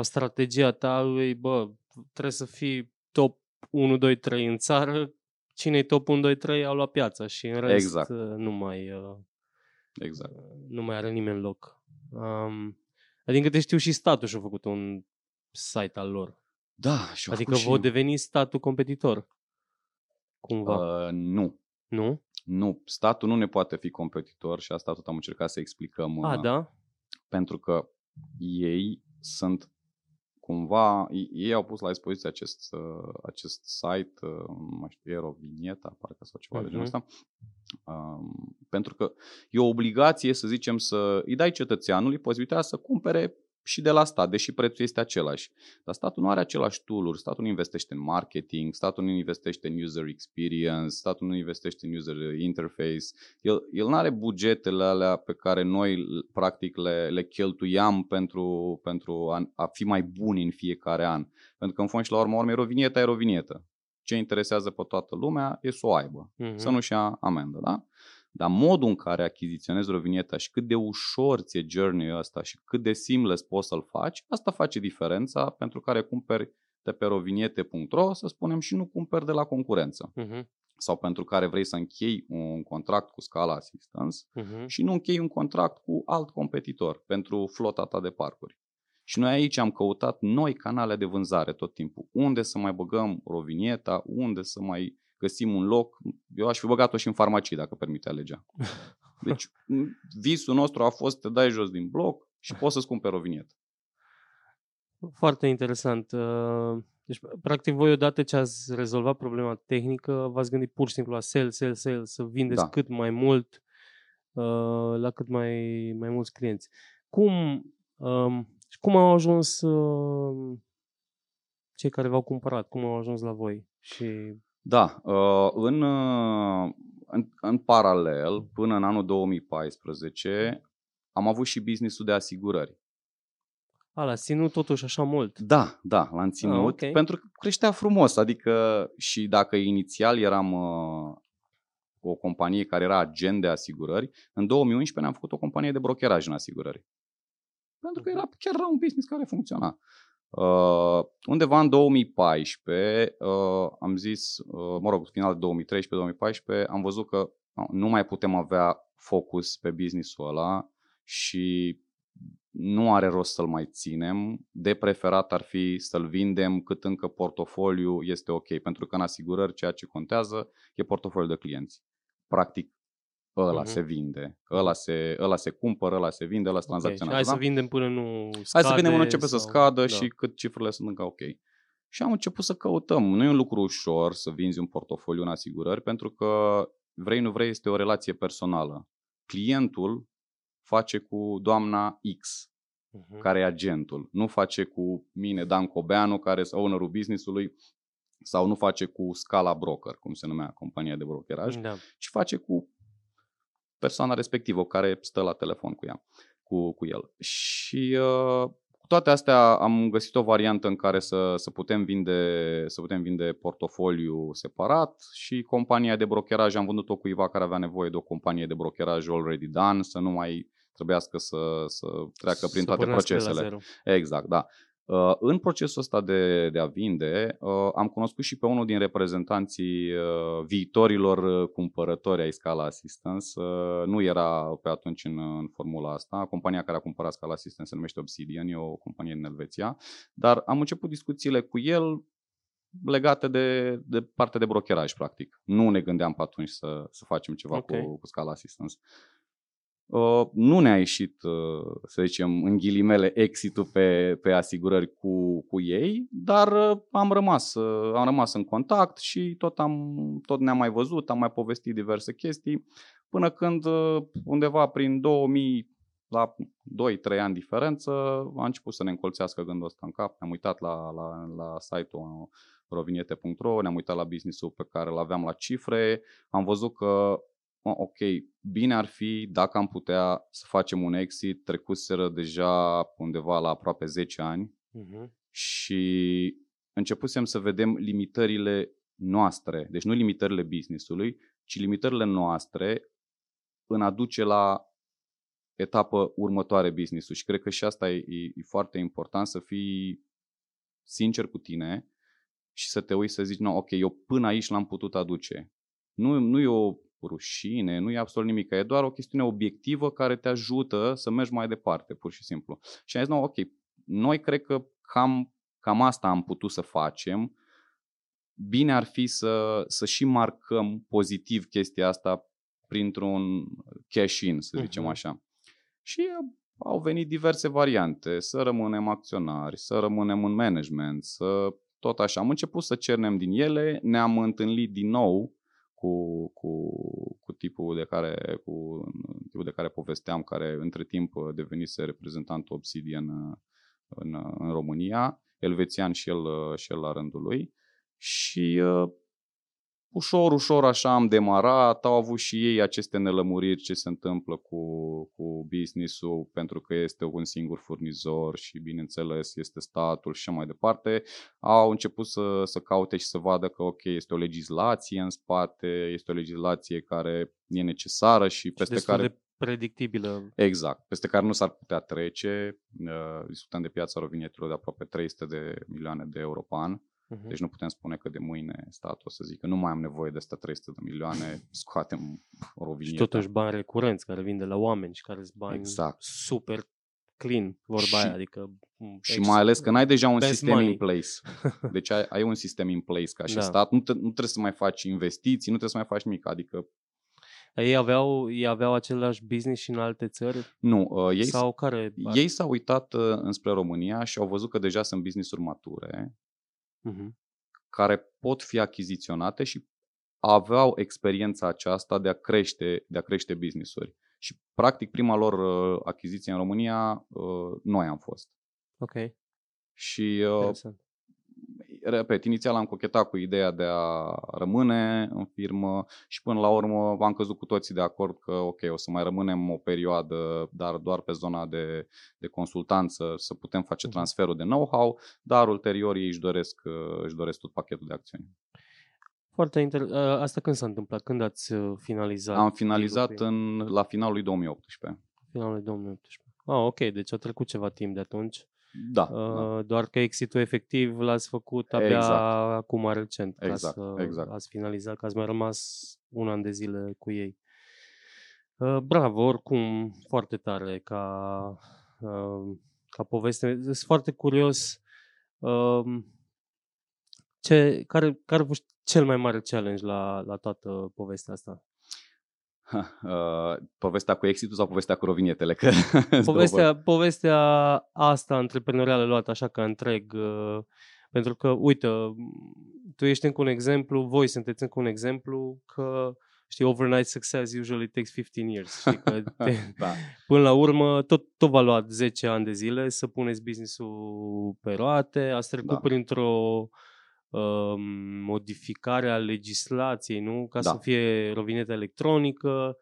strategia ta e, bă, trebuie să fii top unu, doi, trei în țară, cine e top unu, doi, trei au luat piața și în rest exact. nu mai exact. nu mai are nimeni loc. Um, adică te știu și statul și-a făcut un site al lor. Da, și adică vor deveni statul competitor, cumva. Uh, nu. Nu? Nu. Statul nu ne poate fi competitor și asta tot am încercat să explicăm. A, da? Pentru că ei sunt cumva, ei au pus la dispoziție acest, acest site, nu mai știu, rovineta, parcă sau ceva uh-huh. de genul ăsta, um, pentru că e o obligație, să zicem, să îi dai cetățeanului posibilitatea să cumpere și de la stat, deși prețul este același. Dar statul nu are același tool-uri, statul nu investește în marketing, statul nu investește în user experience, statul nu investește în user interface. El, el nu are bugetele alea pe care noi practic le, le cheltuiam pentru, pentru a, a fi mai buni în fiecare an. Pentru că în fond și la urmă, urmă, e rovinieta, e rovinietă. Ce interesează pe toată lumea e să o aibă, uh-huh. să nu-și ia amendă, da? Dar modul în care achiziționezi rovinieta și cât de ușor ți-e journey-ul ăsta și cât de seamless poți să-l faci, asta face diferența pentru care cumperi de pe rovinete punct ro, să spunem, și nu cumperi de la concurență. Uh-huh. Sau pentru care vrei să închei un contract cu Scala Assistance uh-huh. și nu închei un contract cu alt competitor pentru flota ta de parcuri. Și noi aici am căutat noi canale de vânzare tot timpul. Unde să mai băgăm rovinieta, unde să mai... găsim un loc, eu aș fi băgat-o și în farmacie dacă permite legea. Deci visul nostru a fost să te dai jos din bloc și poți să-ți cumperi o vinietă. Foarte interesant. Deci practic voi odată ce ați rezolvat problema tehnică v-ați gândit pur și simplu la sell, sell, sell, să vindeți da. cât mai mult la cât mai, mai mulți clienți. Cum, cum au ajuns cei care v-au cumpărat? Cum au ajuns la voi? Și da, în, în, în paralel, până în anul două mii paisprezece, am avut și business-ul de asigurări. A, l-a ținut totuși așa mult? Da, da, l-am ținut, ah, okay. pentru că creștea frumos, adică și dacă inițial eram o companie care era agent de asigurări, în două mii unsprezece ne-am făcut o companie de brokeraj în asigurări. Pentru că era chiar era un business care funcționa. Uh, undeva în două mii paisprezece uh, am zis, uh, mă rog, final de două mii treisprezece două mii paisprezece am văzut că no, nu mai putem avea focus pe business-ul ăla și nu are rost să-l mai ținem, de preferat ar fi să-l vindem cât încă portofoliu este ok, pentru că în asigurări ceea ce contează e portofoliul de clienți. Practic ăla uh-huh. se vinde, ăla se, ăla se cumpără, ăla se vinde, ăla se okay, tranzacționează. Hai da? să vindem până nu scade. Hai să vindem până începe sau... să scadă da. și cât cifrele sunt încă ok. Și am început să căutăm. Nu e un lucru ușor să vinzi un portofoliu în asigurări pentru că vrei nu vrei este o relație personală. Clientul face cu doamna X, uh-huh. care e agentul. Nu face cu mine, Dan Cobianu, care e ownerul business-ului, sau nu face cu Scala Broker, cum se numea compania de brokeraj, da. ci face cu persoana respectivă care stă la telefon cu ea, cu, cu el. Și uh, cu toate astea am găsit o variantă în care să, să, putem vinde, să putem vinde portofoliu separat și compania de brokeraj am vândut-o cuiva care avea nevoie de o companie de brokeraj already done, să nu mai trebuiască să, să treacă prin să toate procesele. Exact, da. Uh, în procesul ăsta de, de a vinde, uh, am cunoscut și pe unul din reprezentanții uh, viitorilor cumpărători ai Scala Assistance. Uh, nu era pe atunci în, în formula asta. Compania care a cumpărat Scala Assistance se numește Obsidian, e o companie din Elveția. Dar am început discuțiile cu el legate de, de partea de brokeraj, practic. Nu ne gândeam pe atunci să, să facem ceva okay. cu, cu Scala Assistance. Uh, nu ne-a ieșit, uh, să zicem, în ghilimele, exit-ul pe, pe asigurări cu, cu ei, dar uh, am, rămas, uh, am rămas în contact și tot, am, tot ne-am mai văzut, am mai povestit diverse chestii, până când uh, undeva prin două mii, la doi trei ani diferență, a început să ne încolțească gândul ăsta în cap. Ne-am uitat la, la, la site-ul rovinete punct ro, ne-am uitat la business-ul pe care îl aveam la cifre, am văzut că ok, bine ar fi dacă am putea să facem un exit, trecuseră deja undeva la aproape zece ani uh-huh. și începusem să vedem limitările noastre, deci nu limitările business-ului, ci limitările noastre în a duce la etapă următoare business-ul. Și cred că și asta e, e, e foarte important, să fii sincer cu tine și să te uiți să zici, no, ok, eu până aici l-am putut aduce. Nu, nu e o rușine, nu e absolut nimic, e doar o chestiune obiectivă care te ajută să mergi mai departe, pur și simplu. Și am zis, no, ok, noi cred că cam, cam asta am putut să facem. Bine ar fi să, să și marcăm pozitiv chestia asta printr-un cash-in, să zicem așa. Și au venit diverse variante, să rămânem acționari, să rămânem în management, să tot așa. Am început să cernem din ele, ne-am întâlnit din nou cu, cu, cu, tipul de care, cu tipul de care povesteam, care între timp devenise reprezentantul Obsidian în, în, în România, elvețian și el, și el la rândul lui. Și uh, ușor, ușor așa am demarat, au avut și ei aceste nelămuriri ce se întâmplă cu, cu business-ul, pentru că este un singur furnizor și bineînțeles este statul și așa mai departe. Au început să, să caute și să vadă că ok, este o legislație în spate, este o legislație care e necesară și peste și care... De predictibilă. Exact, peste care nu s-ar putea trece. Uh, discutăm de piața rovinetelor de aproape trei sute de milioane de euro pe an. Deci nu putem spune că de mâine statul o să zică nu mai am nevoie de asta trei sute de milioane, scoatem rovineta. Și totuși bani recurenți care vin de la oameni și care sunt bani exact. Super clean, vorba și, aia. Adică și ex- mai ales că n-ai deja un sistem money. In place. Deci ai, ai un sistem in place ca și da. Stat, nu, te, nu trebuie să mai faci investiții, nu trebuie să mai faci nimic. Adică ei aveau, ei aveau același business și în alte țări? Nu, uh, ei, sau care ei s-au uitat uh, înspre România și au văzut că deja sunt business-uri mature. Uh-huh. Care pot fi achiziționate și aveau experiența aceasta de a crește, de a crește business-uri. Și practic prima lor uh, achiziție în România, uh, noi am fost. Ok. Și uh, repet, inițial am cochetat cu ideea de a rămâne în firmă și până la urmă am căzut cu toții de acord că ok, o să mai rămânem o perioadă, dar doar pe zona de, de consultanță, să putem face transferul de know-how, dar ulterior ei își doresc, își doresc tot pachetul de acțiuni. Foarte interesant. Asta când s-a întâmplat? Când ați finalizat? Am finalizat în, la finalul lui două mii optsprezece. Finalul două mii optsprezece. Ah, ok, deci a trecut ceva timp de atunci. Da, uh, da. Doar că exitul efectiv l-ați făcut abia exact. Acum recent, ca exact, să exact. Ați finalizat, că ați mai rămas un an de zile cu ei. Uh, bravo, oricum, foarte tare ca, uh, ca poveste. Sunt foarte curios uh, ce, care, care a fost cel mai mare challenge la, la toată povestea asta? Uh, povestea cu exitul sau povestea cu rovinetele? Că povestea, povestea asta antreprenorială luată așa ca întreg, uh, pentru că, uite, tu ești încă un exemplu, voi sunteți încă un exemplu că, știi, overnight success usually takes fifteen years. Știi, că te, da. Până la urmă, tot, tot v-a luat zece ani de zile să puneți business-ul pe roate, ați trecut da. printr-o modificarea legislației, nu? Ca da. Să fie rovineta electronică,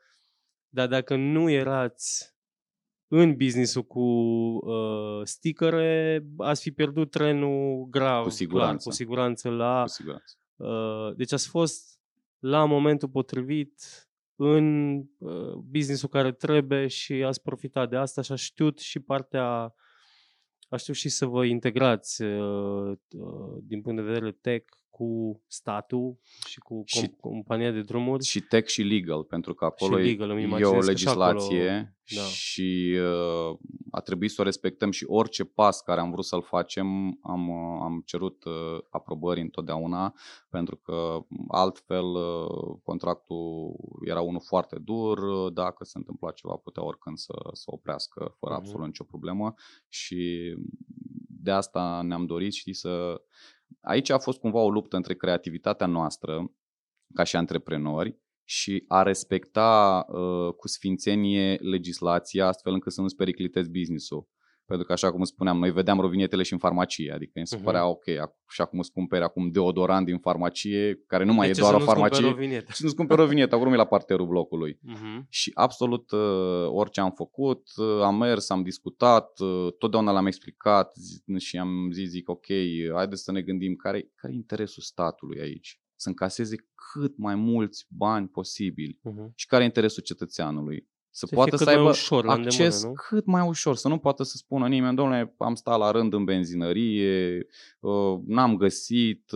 dar dacă nu erați în business-ul cu uh, stickere, ați fi pierdut trenul grav, cu siguranță. Clar, cu siguranță la, cu siguranță. Uh, deci ați fost la momentul potrivit în uh, business-ul care trebuie și ați profitat de asta și ați știut și partea Aș știu și să vă integrați uh, uh, din punct de vedere tech cu statul și cu și, compania de drumuri. Și tech și legal, pentru că acolo legal, e o legislație acolo, da. și uh, a trebuit să o respectăm și orice pas care am vrut să-l facem am, am cerut uh, aprobări întotdeauna, pentru că altfel uh, contractul era unul foarte dur, dacă se întâmpla ceva putea oricând să, să oprească fără uh-huh. absolut nicio problemă și de asta ne-am dorit și să... Aici a fost cumva o luptă între creativitatea noastră, ca și antreprenori, și a respecta uh, cu sfințenie legislația, astfel încât să nu-ți periclitezi business-ul. Pentru că, așa cum spuneam, noi vedeam rovinetele și în farmacie, adică îmi se părea uh-huh. ok, și acum îți cumperi acum deodorant din farmacie, care nu mai de e doar o farmacie, și nu-ți cumperi rovinete, acum e la parterul blocului. Uh-huh. Și absolut uh, orice am făcut, uh, am mers, am discutat, uh, totdeauna l-am explicat și am zis, zic, ok, haideți să ne gândim care e interesul statului aici, să încaseze cât mai mulți bani posibil uh-huh. și care e interesul cetățeanului. Să se poată să aibă ușor, acces îndemână, cât mai ușor, să nu poată să spună nimeni, domnule, am stat la rând în benzinărie, n-am găsit,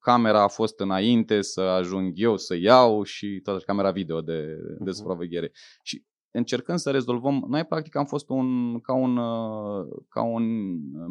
camera a fost înainte să ajung eu să iau și toată camera video de, de uh-huh. supraveghere. Și încercând să rezolvăm, noi practic am fost un, ca, un, ca un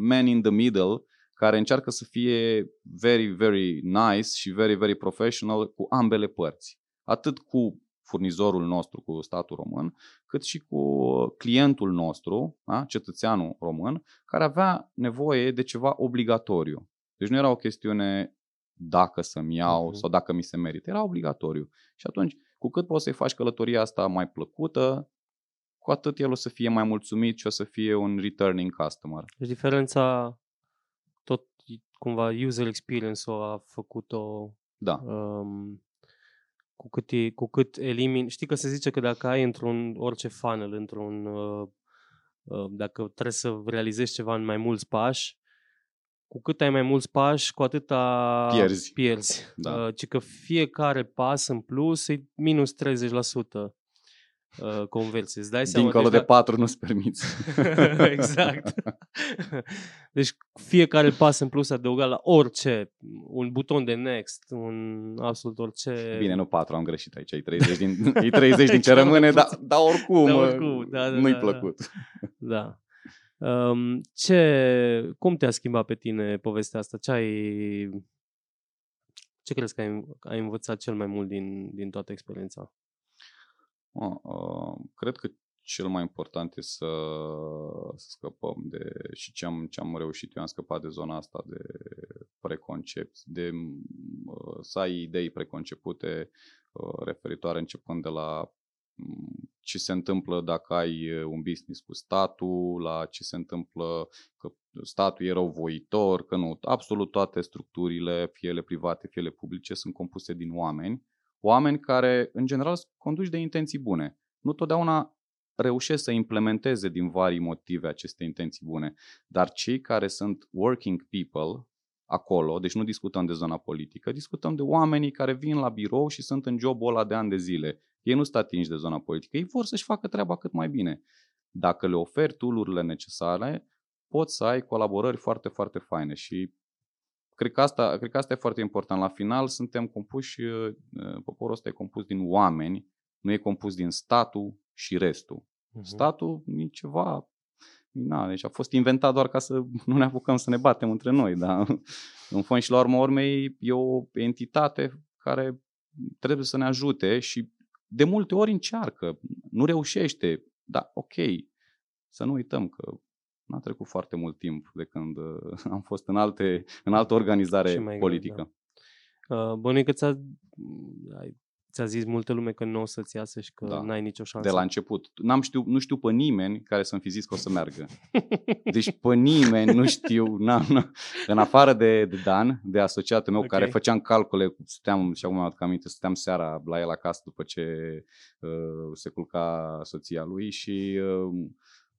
man in the middle care încearcă să fie very, very nice și very, very professional cu ambele părți. Atât cu furnizorul nostru, cu statul român, cât și cu clientul nostru, da? Cetățeanul român, care avea nevoie de ceva obligatoriu. Deci nu era o chestiune dacă să-mi iau uh-huh. sau dacă mi se merită, era obligatoriu. Și atunci, cu cât poți să-i faci călătoria asta mai plăcută, cu atât el o să fie mai mulțumit și o să fie un returning customer. Deci diferența, tot cumva user experience-ul a făcut-o... Da. Um, Cu cât, e, cu cât elimini, știi că se zice că dacă ai într-un orice funnel, într-un, uh, uh, dacă trebuie să realizezi ceva în mai mulți pași, cu cât ai mai mulți pași, cu atâta pierzi. pierzi. Da. Uh, ci că fiecare pas în plus e minus treizeci la sută uh, conversie. Îți dai seama, dincolo de patru da... nu-ți permiți. Exact. Deci fiecare pas în plus adăugat la orice, un buton de next, un absolut orice... Bine, nu patru, am greșit aici, e treizeci din, e treizeci din ce rămâne, dar da, oricum, da, oricum da, da, nu-i da, plăcut. Da. Um, ce, cum te-a schimbat pe tine povestea asta? Ce ai, ce crezi că ai, ai învățat cel mai mult din, din toată experiența? Uh, uh, cred că cel mai important e să, să scăpăm de, și ce am, ce am reușit, eu am scăpat de zona asta de preconcepții, de să ai idei preconcepute referitoare începând de la ce se întâmplă dacă ai un business cu statul, la ce se întâmplă că statul e răuvoitor, că nu, absolut toate structurile, fie ele private, fie ele publice, sunt compuse din oameni, oameni care în general sunt conduși de intenții bune. Nu totdeauna reușesc să implementeze din vari motive aceste intenții bune, dar cei care sunt working people acolo, deci nu discutăm de zona politică, discutăm de oamenii care vin la birou și sunt în jobul ăla de ani de zile. Ei nu sunt atinși de zona politică, ei vor să-și facă treaba cât mai bine. Dacă le oferi tool-urile necesare, poți să ai colaborări foarte, foarte faine și cred că asta, cred că asta e foarte important. La final suntem compuși, poporul ăsta e compus din oameni, nu e compus din statul și restul. Uh-huh. Statul e ceva... Na, deci a fost inventat doar ca să nu ne apucăm să ne batem între noi, dar în fond și la urma urmei e o entitate care trebuie să ne ajute și de multe ori încearcă, nu reușește, dar ok, să nu uităm că n-a trecut foarte mult timp de când am fost în, alte, în altă organizare politică. Da. Bănuie că ți-a... Ți-a zis multă lume că nu o să-ți iasă și că da. N-ai nicio șansă. De la început. N-am știu, nu știu pe nimeni care să-mi fi zis că o să meargă. Deci pe nimeni nu știu. Na, na. În afară de, de Dan, de asociatul meu, okay. care făceam calcule, stăteam, și acum am aduc aminte, stăteam seara la el acasă după ce uh, se culca soția lui și, uh,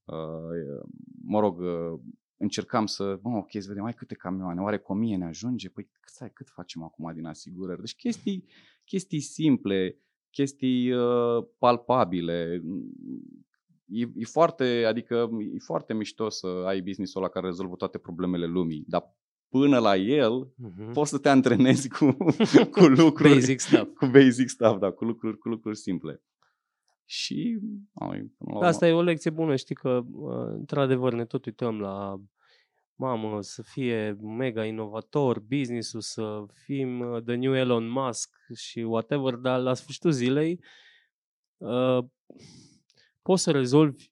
uh, mă rog... Uh, Încercam să, bă, ok, să vedem, hai câte camioane, oare cu o mie ne ajunge? Păi cât, cât facem acum din asigurări? Deci chestii, chestii simple, chestii uh, palpabile. E, e foarte, adică e foarte mișto să ai business-ul ăla care rezolvă toate problemele lumii, dar până la el, uh-huh. poți să te antrenezi cu, cu lucruri basic stuff. Cu basic stuff, da, cu lucruri, cu lucruri simple. Și ai, asta e o lecție bună, știi că într-adevăr ne tot uităm la mamă, să fie mega inovator business-ul, să fim the new Elon Musk și whatever, dar la sfârșitul zilei uh, poți să rezolvi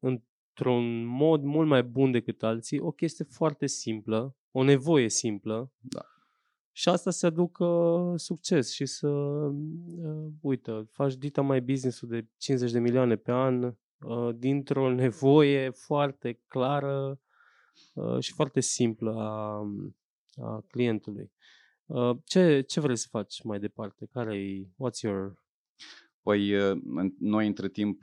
într-un mod mult mai bun decât alții o chestie foarte simplă, o nevoie simplă. Da. Și asta se aducă succes și să, uh, uite, faci dita mai business-ul de cincizeci de milioane pe an uh, dintr-o nevoie foarte clară uh, și foarte simplă a, a clientului. Uh, ce, ce vrei să faci mai departe? Care-i, what's your... Păi, noi între timp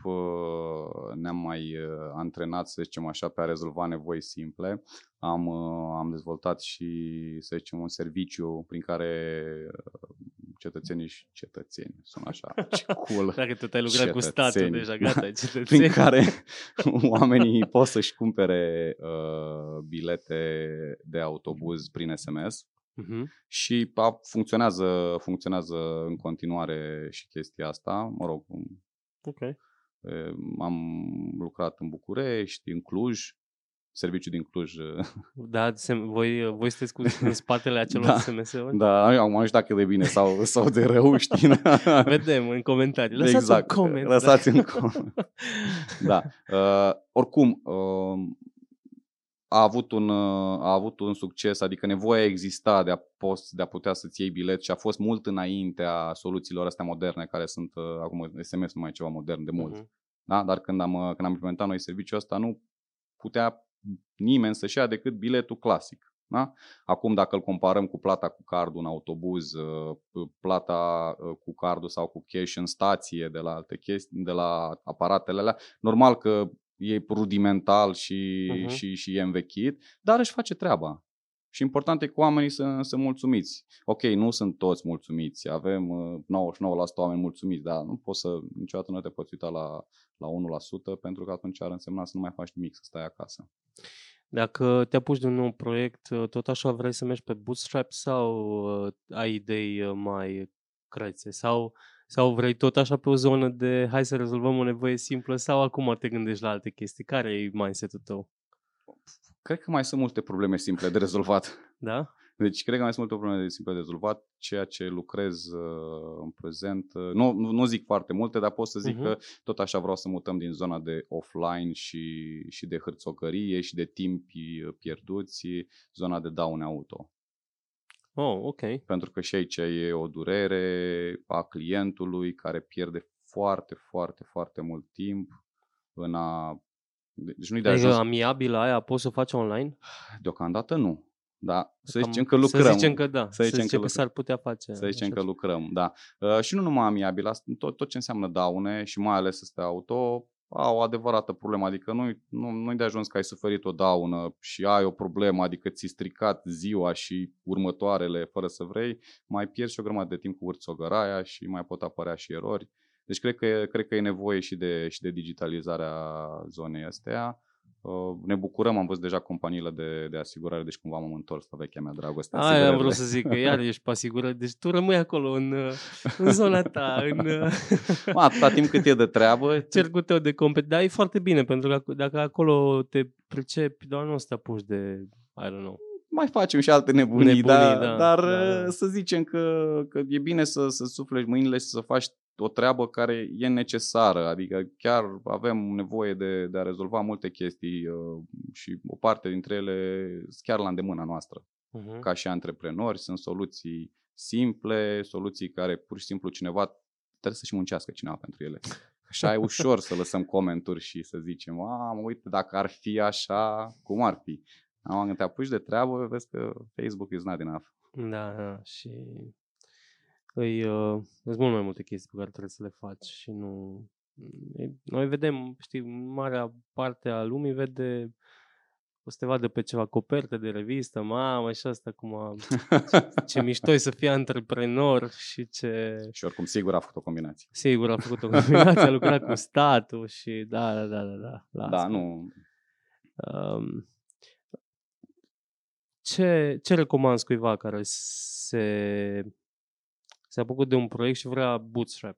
ne-am mai antrenat, să zicem așa, pe a rezolva nevoi simple. Am, am dezvoltat și, să zicem, un serviciu prin care cetățenii și cetățeni, sună așa, ce cool. Dacă tot ai lucrat cu statul deja, gata, cetățeni. Prin care oamenii pot să-și cumpere uh, bilete de autobuz prin S M S. Uh-huh. Și a, funcționează, funcționează în continuare și chestia asta, mă rog, okay. e, am lucrat în București, în Cluj, serviciu din Cluj. Da, se, voi, voi sunteți cu, în spatele acelor da, S M S-uri? Da, am ajuns dacă e de bine sau, sau de rău, știi? Vedem în comentarii, lăsați exact, un coment. Lăsați un coment. Da, uh, oricum... Uh, A avut, un, a avut un succes, adică nevoia exista de a, post, de a putea să-ți iei bilet și a fost mult înaintea soluțiilor astea moderne care sunt, acum S M S nu mai e ceva modern de mult, uh-huh. da? Dar când am, când am implementat noi serviciul ăsta nu putea nimeni să-și ia decât biletul clasic. Da? Acum dacă îl comparăm cu plata cu cardul în autobuz, plata cu cardul sau cu cash în stație de la alte chestii, de la aparatele alea, normal că e rudimental și, uh-huh. și, și e învechit, dar își face treaba. Și important e că oamenii să, să mulțumiți. Ok, nu sunt toți mulțumiți, avem nouăzeci și nouă la sută oameni mulțumiți, dar nu poți să, niciodată nu te poți uita la, la unu la sută, pentru că atunci ar însemna să nu mai faci nimic, să stai acasă. Dacă te apuci de un nou proiect, tot așa vrei să mergi pe bootstrap sau ai idei mai crețe? Sau... Sau vrei tot așa pe o zonă de hai să rezolvăm o nevoie simplă sau acum te gândești la alte chestii? Care e mindset-ul tău? Cred că mai sunt multe probleme simple de rezolvat. Da? Deci cred că mai sunt multe probleme simple de rezolvat, ceea ce lucrez uh, în prezent. Uh, nu, nu zic foarte multe, dar pot să zic uh-huh. că tot așa vreau să mutăm din zona de offline și, și de hârțocărie și de timp pierduți, zona de daune auto. Oh, okay. Pentru că și aici e o durere a clientului care pierde foarte, foarte, foarte mult timp în a... Deci nu-i de ajuns... Amiabilă aia poți să o faci online? Deocamdată nu. Da, să zicem că lucrăm. Să zicem că da, să zicem, să zicem că, că s-ar putea face. Să zicem că lucrăm, da. Uh, și nu numai amiabilă, tot, tot ce înseamnă daune și mai ales astea auto... au o adevărată problemă, adică nu-i, nu, nu-i de ajuns că ai suferit o daună și ai o problemă, adică ți-i stricat ziua și următoarele fără să vrei, mai pierzi și o grămadă de timp cu urțogăraia și mai pot apărea și erori. Deci cred că, cred că e nevoie și de, și de digitalizarea zonei astea. Ne bucurăm, am văzut deja companiile de, de asigurare, deci cumva m-am întors la vechea mea dragoste. Aia am vrut să zic, că iar ești pe asigurare, deci tu rămâi acolo în, în zona ta. În... Ma, atâta timp cât e de treabă. Cercul tău de competență, dar e foarte bine, pentru că dacă acolo te pricepi, doar nu o să te apuci de, I don't know. Mai facem și alte nebunii, nebunii da, da, dar da. Să zicem că, că e bine să, să suflești mâinile și să faci o treabă care e necesară, adică chiar avem nevoie de, de a rezolva multe chestii uh, și o parte dintre ele chiar la îndemâna noastră. Uh-huh. Ca și antreprenori sunt soluții simple, soluții care pur și simplu cineva trebuie să-și muncească cineva pentru ele. Așa e ușor să lăsăm comenturi și să zicem, a, mă uite, dacă ar fi așa, cum ar fi? Am când te apuci de treabă, vezi că Facebook is not enough. Da, da, și... Îi, uh, sunt mult mai multe chestii pe care trebuie să le faci și nu... Noi vedem, știi, marea parte a lumii vede, o să te vadă pe ceva coperte de revistă, mamă, și asta cum ce, ce mișto e să fie antreprenor și ce... Și oricum sigur a făcut o combinație. Sigur a făcut o combinație, a lucrat cu statul și da, da, da, da, da. Da, nu... Um, ce, ce recomanzi cuiva care se, se apucă de un proiect și vrea bootstrap?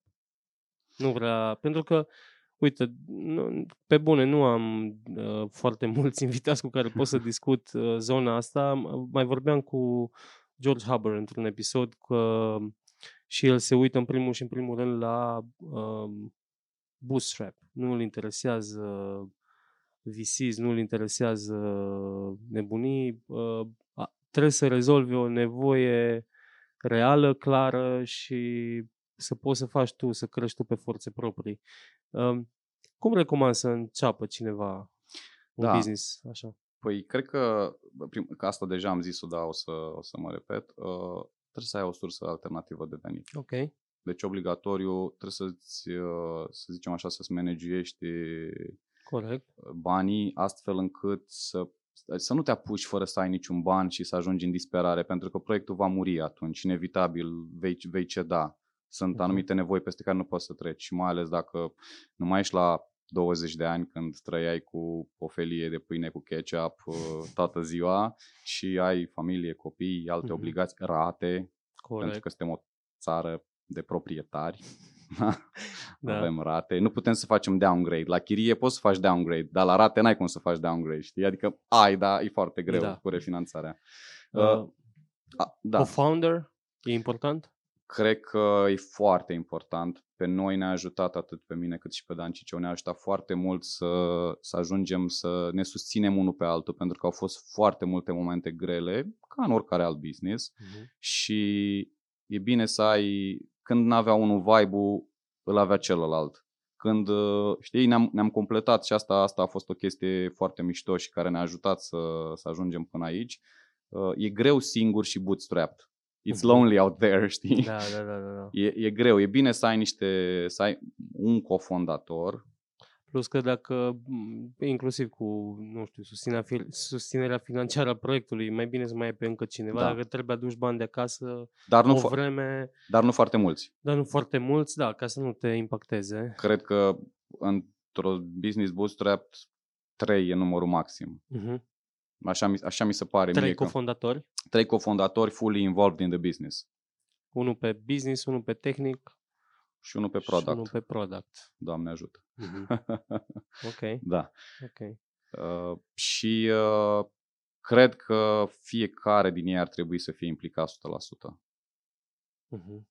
Nu vrea, pentru că, uite, nu, pe bune, nu am uh, foarte mulți invitați cu care pot să discut uh, zona asta. Mai vorbeam cu George Haber într-un episod că și el se uită în primul și în primul rând la uh, bootstrap. Nu îl interesează V Cs, nu îl interesează nebunii. Uh, trebuie să rezolvi o nevoie reală, clară și să poți să faci tu, să crești tu pe forțe proprii. Uh, cum recomand să înceapă cineva un da. business așa? Păi cred că, prim, că asta deja am zis-o, dar o să, o să mă repet, uh, trebuie să ai o sursă alternativă de venit. Okay. Deci obligatoriu trebuie să-ți, uh, să zicem așa, să-ți managiești Corect. banii astfel încât să, să nu te apuci fără să ai niciun ban și să ajungi în disperare, pentru că proiectul va muri atunci, inevitabil vei, vei ceda. Sunt okay. anumite nevoi peste care nu poți să treci, mai ales dacă nu mai ești la douăzeci de ani când trăiai cu o felie de pâine cu ketchup toată ziua și ai familie, copii, alte mm-hmm. obligații, rate, Corect. pentru că suntem o țară de proprietari, da. avem rate, nu putem să facem downgrade, la chirie poți să faci downgrade, dar la rate n-ai cum să faci downgrade, știi? Adică ai, dar e foarte greu da. cu refinanțarea. Uh, A, da. Co-founder e important? Cred că e foarte important. Pe noi ne-a ajutat, atât pe mine cât și pe Dan Ciceu, ne-a ajutat foarte mult să, să ajungem să ne susținem unul pe altul, pentru că au fost foarte multe momente grele, ca în oricare alt business, uh-huh. și e bine să ai, când n-avea unul vibe-ul, îl avea celălalt. Când, știi, ne-am, ne-am completat și asta, asta a fost o chestie foarte mișto și care ne-a ajutat să, să ajungem până aici. E greu singur și bootstrapped. It's lonely out there, știi? Da, da, da, da. E, e greu, e bine să ai niște, să ai un cofondator. Plus că dacă, inclusiv cu, nu știu, susținerea, susținerea financiară a proiectului, mai bine să mai ai pe încă cineva, da. dacă trebuie aduci bani de acasă, dar nu o vreme... Fo- dar nu foarte mulți. Dar nu foarte mulți, da, ca să nu te impacteze. Cred că într-un business bootstrap trei e numărul maxim. Mhm. Uh-huh. Așa mi, așa mi se pare. Trei mie cofondatori? Trei cofondatori fully involved in the business. Unul pe business, unul pe tehnic și unul pe product. Și unul pe product. Doamne ajută. Mm-hmm. Ok. Da. Okay. Uh, și uh, cred că fiecare din ei ar trebui să fie implicat o sută la sută. Uh-huh.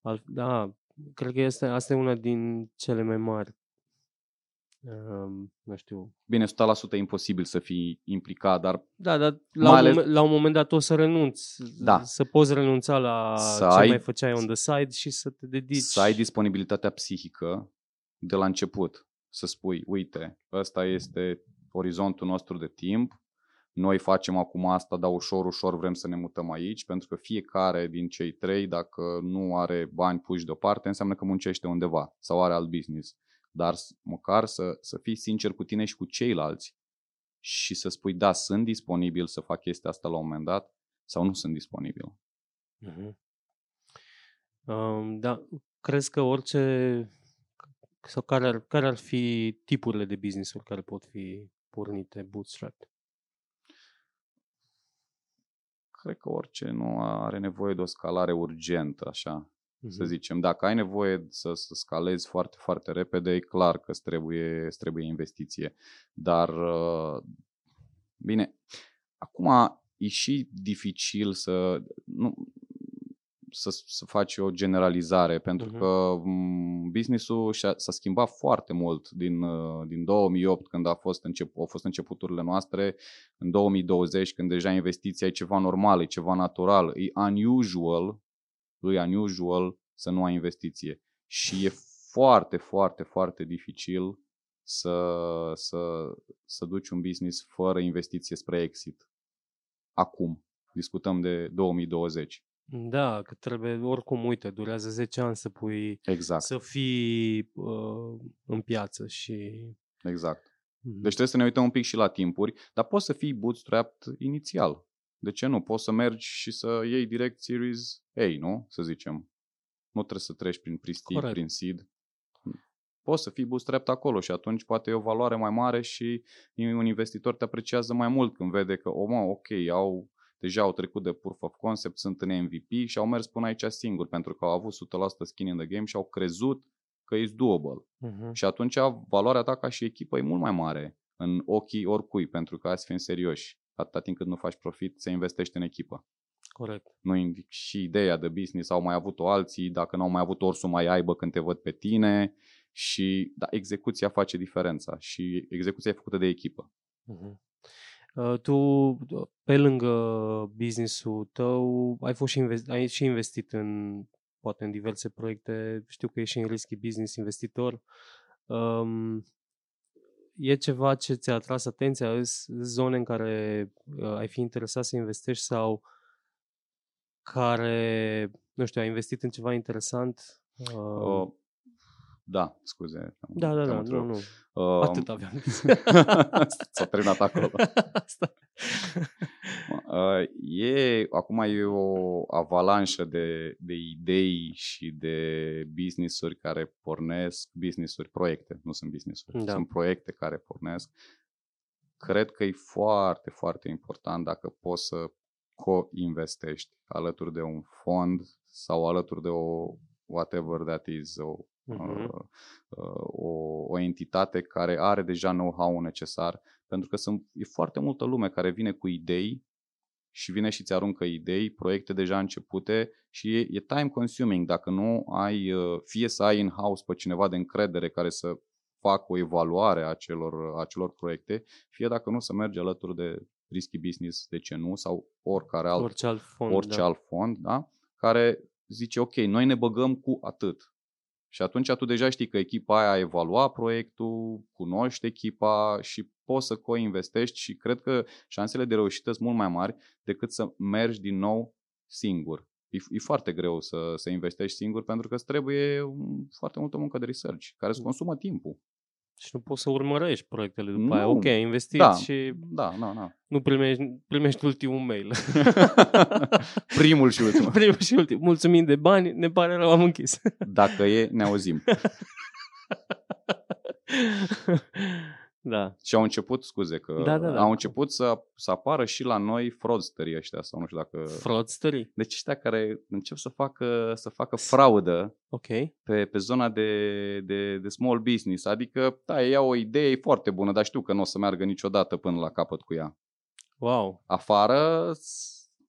Al, da, cred că este, asta e una din cele mai mari. Um, nu știu. Bine, o sută la sută imposibil să fii implicat, dar... Da, dar la, un, ales... la un moment dat o să renunți, da. să poți renunța la să ce ai... mai făceai on the side și să te dedici. Să ai disponibilitatea psihică de la început, să spui, uite, ăsta este orizontul nostru de timp, noi facem acum asta, dar ușor, ușor vrem să ne mutăm aici, pentru că fiecare din cei trei, dacă nu are bani puși deoparte, înseamnă că muncește undeva sau are alt business. Dar măcar să, să fii sincer cu tine și cu ceilalți și să spui, da, sunt disponibil să fac chestia asta la un moment dat sau nu sunt disponibil. Uh-huh. Um, da, crezi că orice, sau care ar, care ar fi tipurile de business-uri care pot fi pornite bootstrap? Cred că orice nu are nevoie de o scalare urgentă, așa. Să zicem, dacă ai nevoie să, să scalezi foarte, foarte repede, e clar că îți trebuie, îți trebuie investiție. Dar, bine, acum e și dificil să, nu, să, să faci o generalizare, pentru uh-huh. că business-ul și-a, s-a schimbat foarte mult din, din două mii opt, când a fost încep, au fost începuturile noastre, în două mii douăzeci, când deja investiția e ceva normal, e ceva natural, e unusual, lui unusual să nu ai investiție. Și e foarte, foarte, foarte dificil să, să, să duci un business fără investiție spre exit. Acum. Discutăm de două mii douăzeci. Da, că trebuie, oricum, uite, durează zece ani să pui, exact. să fii uh, în piață și... Exact. Deci trebuie să ne uităm un pic și la timpuri, dar poți să fii bootstrapped inițial. De ce nu? Poți să mergi și să iei direct series A, nu? Să zicem. Nu trebuie să treci prin pre-seed, prin seed. poți să fii bootstrapped acolo și atunci poate e o valoare mai mare și un investitor te apreciază mai mult când vede că, oh, mă, ok, au, deja au trecut de proof of concept, sunt în M V P și au mers până aici singuri pentru că au avut o sută la sută skin in the game și au crezut că e doable. Uh-huh. Și atunci valoarea ta ca și echipă e mult mai mare în ochii oricui, pentru că ați fi în serioși. Atâta timp cât nu faci profit, se investește în echipă. Corect. Nu și ideea de business, au mai avut-o alții, dacă n-au mai avut orsul mai aibă când te văd pe tine și da, execuția face diferența și execuția e făcută de echipă. Uh-huh. Uh, tu, pe lângă business-ul tău, ai fost și, investi- ai și investit în, poate în diverse proiecte, știu că ești în Risky Business investitor. Um, E ceva ce ți-a atras atenția? Îs zone în care uh, ai fi interesat să investești sau care, nu știu, ai investit în ceva interesant? Uh... Uh, da, scuze. Da, da, da, nu, nu. Uh, Atât aveam. S-a terminat acolo. Asta. Uh, e, acum e o avalanșă de, de idei și de business-uri care pornesc, business-uri, proiecte, nu sunt business-uri, da. Sunt proiecte care pornesc. Cred că e foarte, foarte important dacă poți să co-investești alături de un fond sau alături de o whatever that is, o, uh-huh. uh, o, o entitate care are deja know-how-ul necesar. Pentru că sunt, e foarte multă lume care vine cu idei și vine și îți aruncă idei, proiecte deja începute și e, e time consuming dacă nu ai, fie să ai in-house pe cineva de încredere care să facă o evaluare a acelor, acelor proiecte, fie dacă nu să mergi alături de Risky Business, de ce nu, sau oricare alt, orice alt fond, orice da. alt fond da? Care zice ok, noi ne băgăm cu atât. Și atunci tu deja știi că echipa aia a evaluat proiectul, cunoști echipa și poți să co-investești și cred că șansele de reușită sunt mult mai mari decât să mergi din nou singur. E, e foarte greu să, să investești singur pentru că îți trebuie foarte multă muncă de research care îți consumă timpul. Și nu poți să urmărești proiectele după nu, aia. Ok, investiți da, și da, da, da. nu primești, primești ultimul mail. Primul și ultimul. Primul și ultimul. Mulțumim de bani, ne pare rău, am închis. Dacă e, ne auzim. Da. Și au început, scuze, că da, da, da. au început să, să apară și la noi fraudsterii ăștia sau nu știu dacă... Fraudsterii? Deci ăștia care încep să facă, să facă fraudă okay. pe, pe zona de, de, de small business. Adică, da, ei au o idee foarte bună, dar știu că nu o să meargă niciodată până la capăt cu ea. Wow! Afară,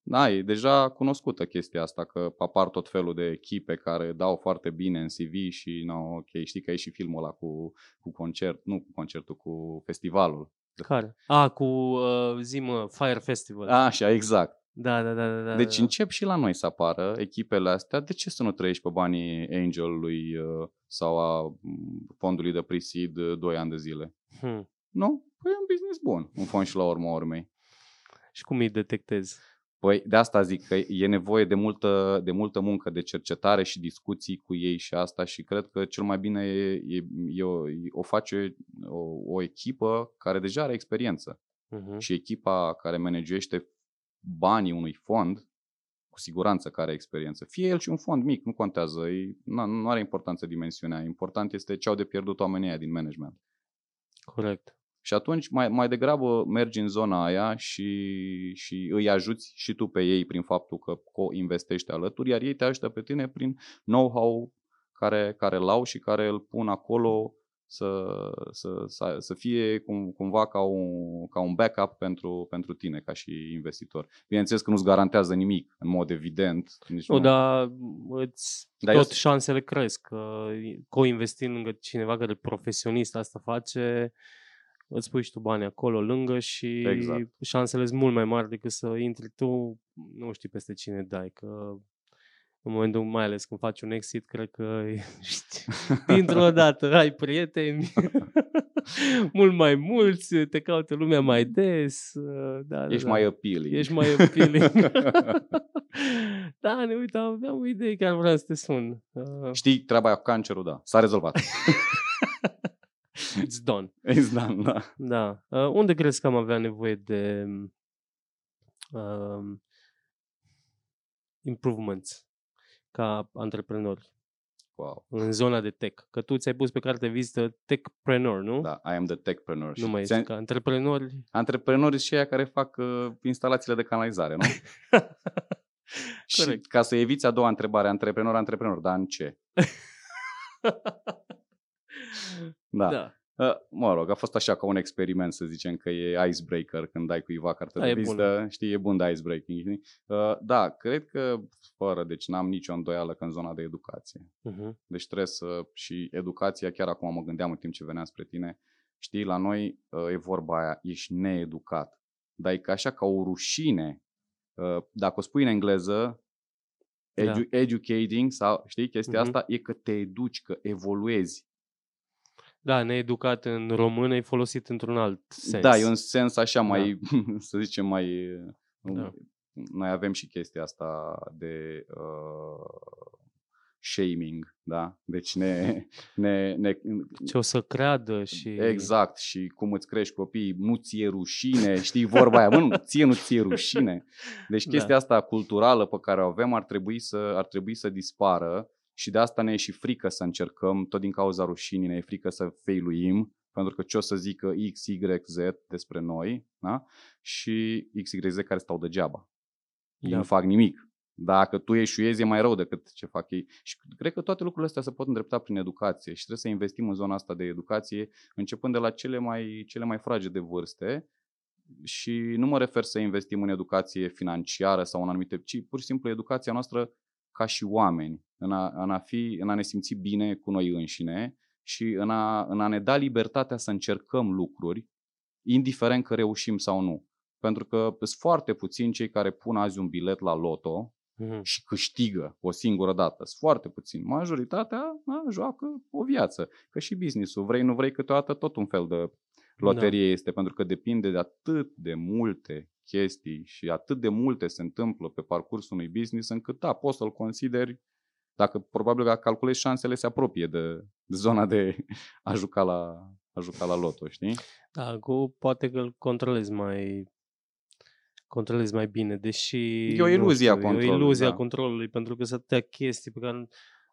da, e deja cunoscută chestia asta, că apar tot felul de echipe care dau foarte bine în C V și, no, ok, știi că e și filmul ăla cu, cu concert, nu cu concertul, cu festivalul. Care? A, cu, uh, zi mă, Fire Festival. Așa, exact. Da, da, da, da. Deci da. încep și la noi să apară echipele astea. De ce să nu trăiești pe banii Angel-ului uh, sau a fondului de pre-seed uh, doi ani de zile? Hmm. Nu? Păi e un business bun, în fond și la urma urmei. Și cum îi detectezi? Păi de asta zic că e nevoie de multă, de multă muncă, de cercetare și discuții cu ei și asta și cred că cel mai bine e, e, e, o, e, o face o, o echipă care deja are experiență uh-huh. și echipa care managește banii unui fond, cu siguranță că are experiență. Fie el și un fond mic, nu contează, e, na, nu are importanță dimensiunea, important este ce au de pierdut oamenii aia din management. Corect. Și atunci mai, mai degrabă mergi în zona aia și, și îi ajuți și tu pe ei prin faptul că co-investești alături, iar ei te ajută pe tine prin know-how care, care l-au și care îl pun acolo să, să, să, să fie cum, cumva ca un, ca un backup pentru, pentru tine ca și investitor. Bineînțeles că nu-ți garantează nimic în mod evident. Nici nu, nu. Dar îți, dar tot eu... șansele cresc. Co-investi lângă cineva care profesionist asta face... Îți pui și tu bani acolo lângă și exact. Șansele sunt mult mai mari decât să intri tu, nu știi peste cine dai, că în momentul, mai ales când faci un exit, cred că știi, dintr-o dată ai prieteni, mult mai mulți, te caută lumea mai des. Da, ești da, mai appealing. Ești mai appealing. Da, ne uitam, aveam o idee, chiar vreau să te sun. Știi, treaba cu cancerul, da, s-a rezolvat. It's done. It's done, da. Da. Uh, unde crezi că am avea nevoie de uh, improvements ca antreprenori? Wow. În zona de tech. Că tu ți-ai pus pe carte de vizită techpreneur, nu? Da, I am the techpreneur. Nu mai ești ca antreprenori. Antreprenorii și aia care fac uh, instalațiile de canalizare, nu? Și ca să eviți a doua întrebare, antreprenor, antreprenor, dar în ce? Da. Da. Mă rog, a fost așa ca un experiment, să zicem că e icebreaker când dai cuiva carte de vizită, știi, e bun de icebreaking. Da, cred că, fără, deci n-am nicio îndoială că în zona de educație. Uh-huh. Deci trebuie să, și educația, chiar acum mă gândeam în timp ce veneam spre tine, știi, la noi e vorba aia, ești needucat, dar e așa ca o rușine, dacă o spui în engleză, edu- da. educating sau, știi, chestia uh-huh. asta, e că te educi, că evoluezi. Da, needucat în română e folosit într-un alt sens. Da, e un sens așa mai, da. Să zicem, mai... Da. Noi avem și chestia asta de uh, shaming, da? Deci ne, ne, ne... Ce o să creadă și... Exact, și cum îți crești copiii, nu ți-e rușine, știi vorba aia, mă, nu ție, nu ți-e rușine. Deci chestia da. Asta culturală pe care o avem ar trebui să, ar trebui să dispară. Și de asta ne e și frică să încercăm, tot din cauza rușinii, ne e frică să failuim, pentru că ce o să zică X, Y, Z despre noi, da? Și X, Y, Z care stau degeaba. Ei da. Nu fac nimic. Dacă tu eșuezi, e mai rău decât ce fac ei. Și cred că toate lucrurile astea se pot îndrepta prin educație și trebuie să investim în zona asta de educație, începând de la cele mai, cele mai fragede de vârste. Și nu mă refer să investim în educație financiară sau în anumite, ci pur și simplu educația noastră ca și oameni, în a, în a, fi, în a ne simți bine cu noi înșine și în a, în a ne da libertatea să încercăm lucruri, indiferent că reușim sau nu. Pentru că sunt foarte puțini cei care pun azi un bilet la loto mm-hmm. și câștigă o singură dată. Sunt foarte puțini. Majoritatea na, joacă o viață. Că și business-ul, vrei, nu vrei, câteodată tot un fel de loterie da. Este, pentru că depinde de atât de multe chestii și atât de multe se întâmplă pe parcursul unui business, încât da, poți să-l consideri, dacă probabil că calculezi, șansele se apropie de zona de a juca la, a juca la loto, știi? Da, cu, poate că îl controlezi mai controlezi mai bine, deși e o iluzie a controlului, o iluzie da. A controlului, pentru că sunt atâtea chestii pe care,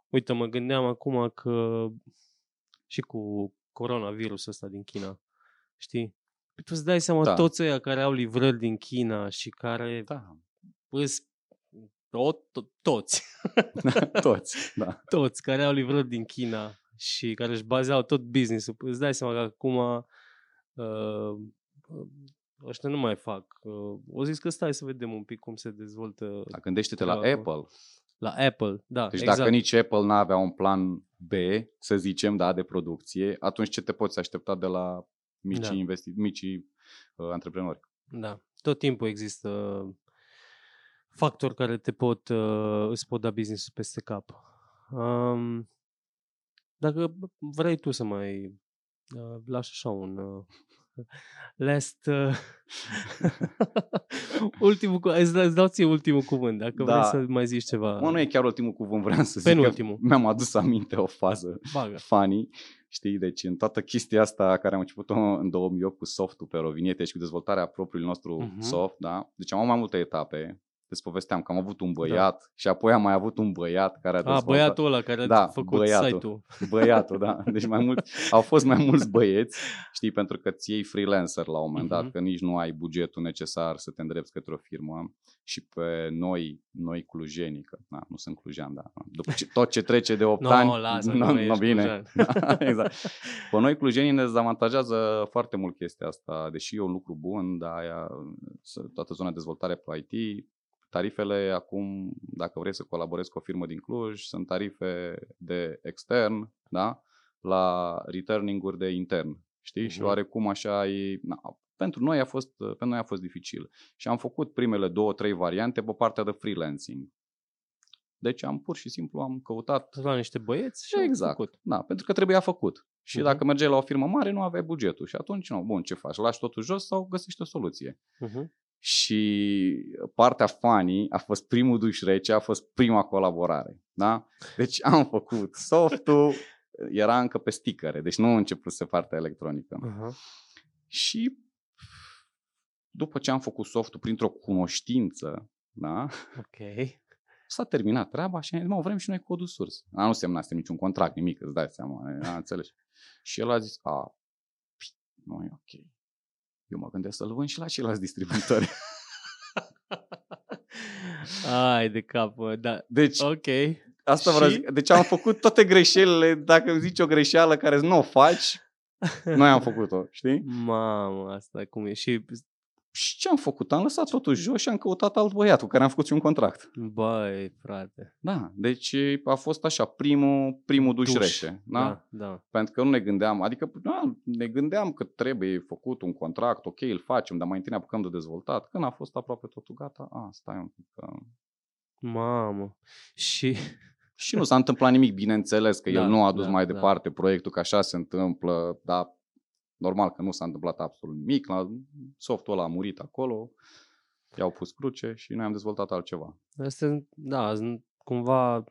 uite, mă gândeam acum că și cu coronavirusul ăsta din China, știi? Tu îți dai seama da. Toți ăia care au livrări din China și care da. Îți tot, to, toți. toți, da. Toți care au livrări din China și care își bazeau tot business-ul. Îți dai seama că acum uh, ăștia nu mai fac. Uh, o zis că stai să vedem un pic cum se dezvoltă. Da, gândește-te la Apple. Apple. La Apple, da, deci exact. Dacă nici Apple n-avea un plan B, să zicem, da, de producție, atunci ce te poți aștepta de la micii, da. investi- micii uh, antreprenori? Da, tot timpul există factori care te pot, uh, îți pot da business-ul peste cap. Um, dacă vrei tu să mai uh, lași așa un uh, last, uh, ultimul, cu- îți dau ție ultimul cuvânt, dacă da. Vrei să mai zici ceva. Mă, nu e chiar ultimul cuvânt, vreau să zic că mi-am adus aminte o fază Baga. funny. Știi, deci în toată chestia asta care am început-o în două mii opt cu softul pe rovinete și cu dezvoltarea propriului nostru uh-huh. soft, da? Deci am avut mai multe etape. Îți povesteam că am avut un băiat da. Și apoi am mai avut un băiat care a dezvoltat. A, băiatul ăla care a da, făcut băiatul, site-ul. Băiatul, da. Deci mai mulți, au fost mai mulți băieți, știi, pentru că ți iei freelancer la un moment dat, uh-huh. că nici nu ai bugetul necesar să te îndrepți către o firmă. Și pe noi, noi clujenii, că na, nu sunt clujean, dar după ce, tot ce trece de opt no, ani, lasă, nu, nu bine. Da, exact. Pe noi clujenii ne dezavantajează foarte mult chestia asta, deși e un lucru bun, dar aia, toată zona de dezvoltare pe I T, tarifele acum, dacă vrei să colaborezi cu o firmă din Cluj, sunt tarife de extern, da? La returning-uri de intern, știi? Uh-huh. Și oarecum așa e... Na, pentru, noi a fost, pentru noi a fost dificil. Și am făcut primele două, trei variante pe partea de freelancing. Deci am pur și simplu am căutat... La niște băieți și exact, făcut. Da, pentru că trebuia făcut. Și uh-huh. dacă mergeai la o firmă mare, nu aveai bugetul. Și atunci, nu, bun, ce faci? Lași totul jos sau găsești o soluție? Uh-huh. Și partea funny a fost primul duș rece, a fost prima colaborare, da? Deci am făcut softul, era încă pe sticăre, deci nu începuse partea electronică. Uh-huh. Și după ce am făcut softul printr-o cunoștință, da? Okay. S-a terminat treaba și am zis, mă, vrem și noi codul sursă. A, nu semnase niciun contract, nimic, îți dai seama, a înțeles. Și el a zis, a, nu e ok. Eu mă gândesc să-l vând și la ceilalți distribuitori. Ai de cap, da. Deci, okay. Asta vreau zic. Deci am făcut toate greșelile, dacă îmi zici o greșeală care nu o faci, noi am făcut-o, știi? Mamă, asta cum e și... Și ce am făcut? Am lăsat totul jos și am căutat alt băiat cu care am făcut și un contract. Băi, frate. Da, deci a fost așa, primul, primul duș, duș. rește. Da? Da, da. Pentru că nu ne gândeam, adică da, ne gândeam că trebuie făcut un contract, ok, îl facem, dar mai întâi ne apucăm de dezvoltat. Când a fost aproape totul gata, a, stai un pic. Că... Mamă. Și... și nu s-a întâmplat nimic, bineînțeles, că da, el nu a dus da, mai da, departe da. proiectul, că așa se întâmplă, dar... Normal că nu s-a întâmplat absolut nimic, softul ăla a murit acolo, i-au pus cruce și noi am dezvoltat altceva. Asta, da, sunt cumva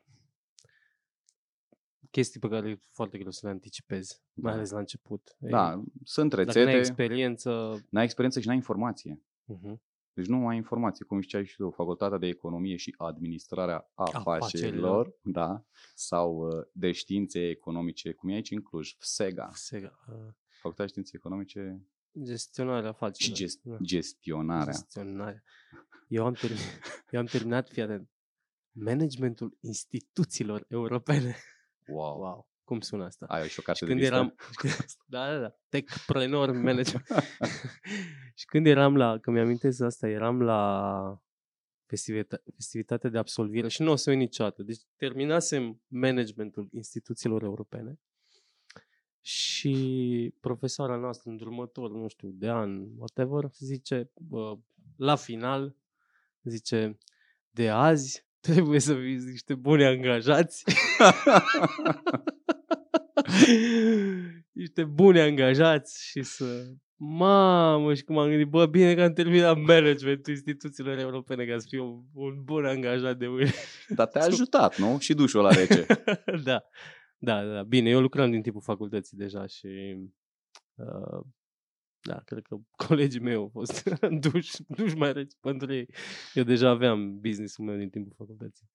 chestii pe care foarte greu să le anticipezi, mai ales la început. Da, ei, sunt rețete. Dacă n-ai experiență... N-ai experiență și n-ai informație. Uh-huh. Deci nu ai informație, cum ziceai și tu, Facultatea de Economie și Administrarea Afacerilor, da, sau de Științe Economice, cum e aici în Cluj, F S E G A. F S E G A. Facultatea de Științe Economice... Gestionarea afacerilor. Și gest- gestionarea. gestionarea. Eu am, termin- Eu am terminat, fii atent, managementul instituțiilor europene. Wow. wow. Cum sună asta? Ai și o carte de listă? Eram... da, da, da. Techpreneur manager. Și când eram la... Că mi-amintesc asta, eram la festivita- festivitatea de absolvire și nu o să uit niciodată. Deci terminasem managementul instituțiilor europene. Și profesoara noastră, îndrumător, nu știu, de an, whatever, zice, bă, la final, zice, de azi trebuie să fii niște buni angajați. Niște buni angajați și să... Mamă, și cum am gândit, bă, bine că am terminat managementul instituțiilor europene ca să fiu un, un bun angajat de mâine. Dar te-a ajutat, nu? Și dușul ăla rece. Da. Da, da, bine, eu lucram din timpul facultății deja și uh, da, cred că colegii mei au fost duși, duși mai reci pentru ei. Eu deja aveam business-ul meu din timpul facultății.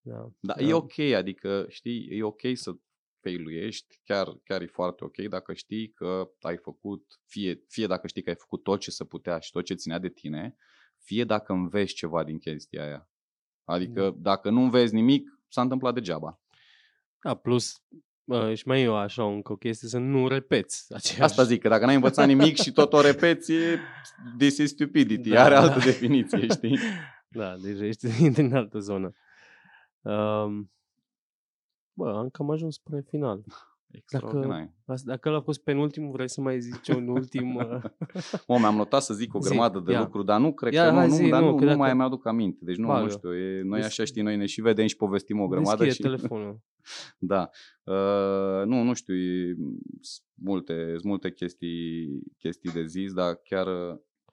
Da, da, da. E ok, adică știi, e ok să failuiești, chiar, chiar e foarte ok dacă știi că ai făcut, fie, fie dacă știi că ai făcut tot ce se putea și tot ce ținea de tine, fie dacă înveți ceva din chestia aia. Adică da. Dacă nu înveți nimic, s-a întâmplat degeaba. Da, plus, bă, și mai eu așa încă o chestie, să nu repeți aceeași. Asta zic, că dacă n-ai învățat nimic și tot o repeți, this is stupidity, da, are da. altă definiție, știi? Da, deci ești din altă zonă. Um, bă, am cam ajuns spre final. Dacă, dacă l-a fost penultimul, vrei să mai zici un ultim? Mă, mi-am notat să zic o grămadă zi, de ia. lucruri, dar nu cred ia, că nu, zi, nu, dar nu, nu mai îmi aduc aminte. Deci nu, bagă. nu știu, e, noi așa știi, noi ne și vedem și povestim o grămadă. Deschide și... telefonul. Da. Uh, nu, nu știu, e, multe, multe chestii, chestii de zis, dar chiar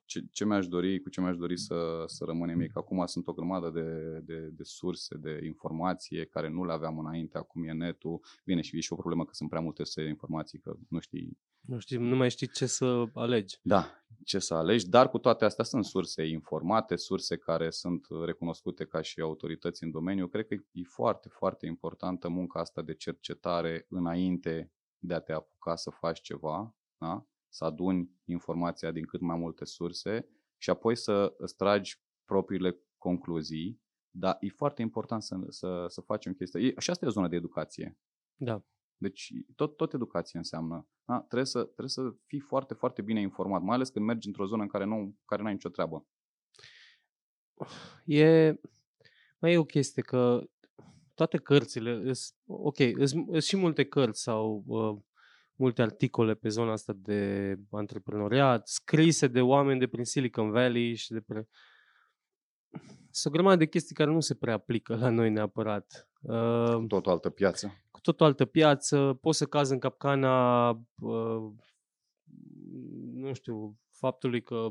ce, ce mi-aș dori, cu ce mi-aș dori să, să rămânem e că acum sunt o grămadă de, de, de surse, de informație care nu le aveam înainte, acum e netul. Bine, și e și o problemă că sunt prea multe surse de informații, că nu știi... Nu știi, nu mai știi ce să alegi. Da, ce să alegi, dar cu toate astea sunt surse informate, surse care sunt recunoscute ca și autorități în domeniu. Cred că e foarte, foarte importantă munca asta de cercetare înainte de a te apuca să faci ceva, da? Să aduni informația din cât mai multe surse și apoi să îți tragi propriile concluzii, dar e foarte important să, să, să facem chestia. E, și asta e o zonă de educație. Da. Deci tot, tot educație înseamnă. Da? Trebuie, să, trebuie să fii foarte, foarte bine informat, mai ales când mergi într-o zonă în care nu care n-ai nicio treabă. E, mai e o chestie că toate cărțile, ok, sunt și multe cărți sau... Uh, multe articole pe zona asta de antreprenoriat, scrise de oameni de prin Silicon Valley și de prin... Sunt o grămadă de chestii care nu se prea aplică la noi neapărat. Cu tot o altă piață. Cu tot o altă piață. Poți să cazi în capcana, nu știu, faptului că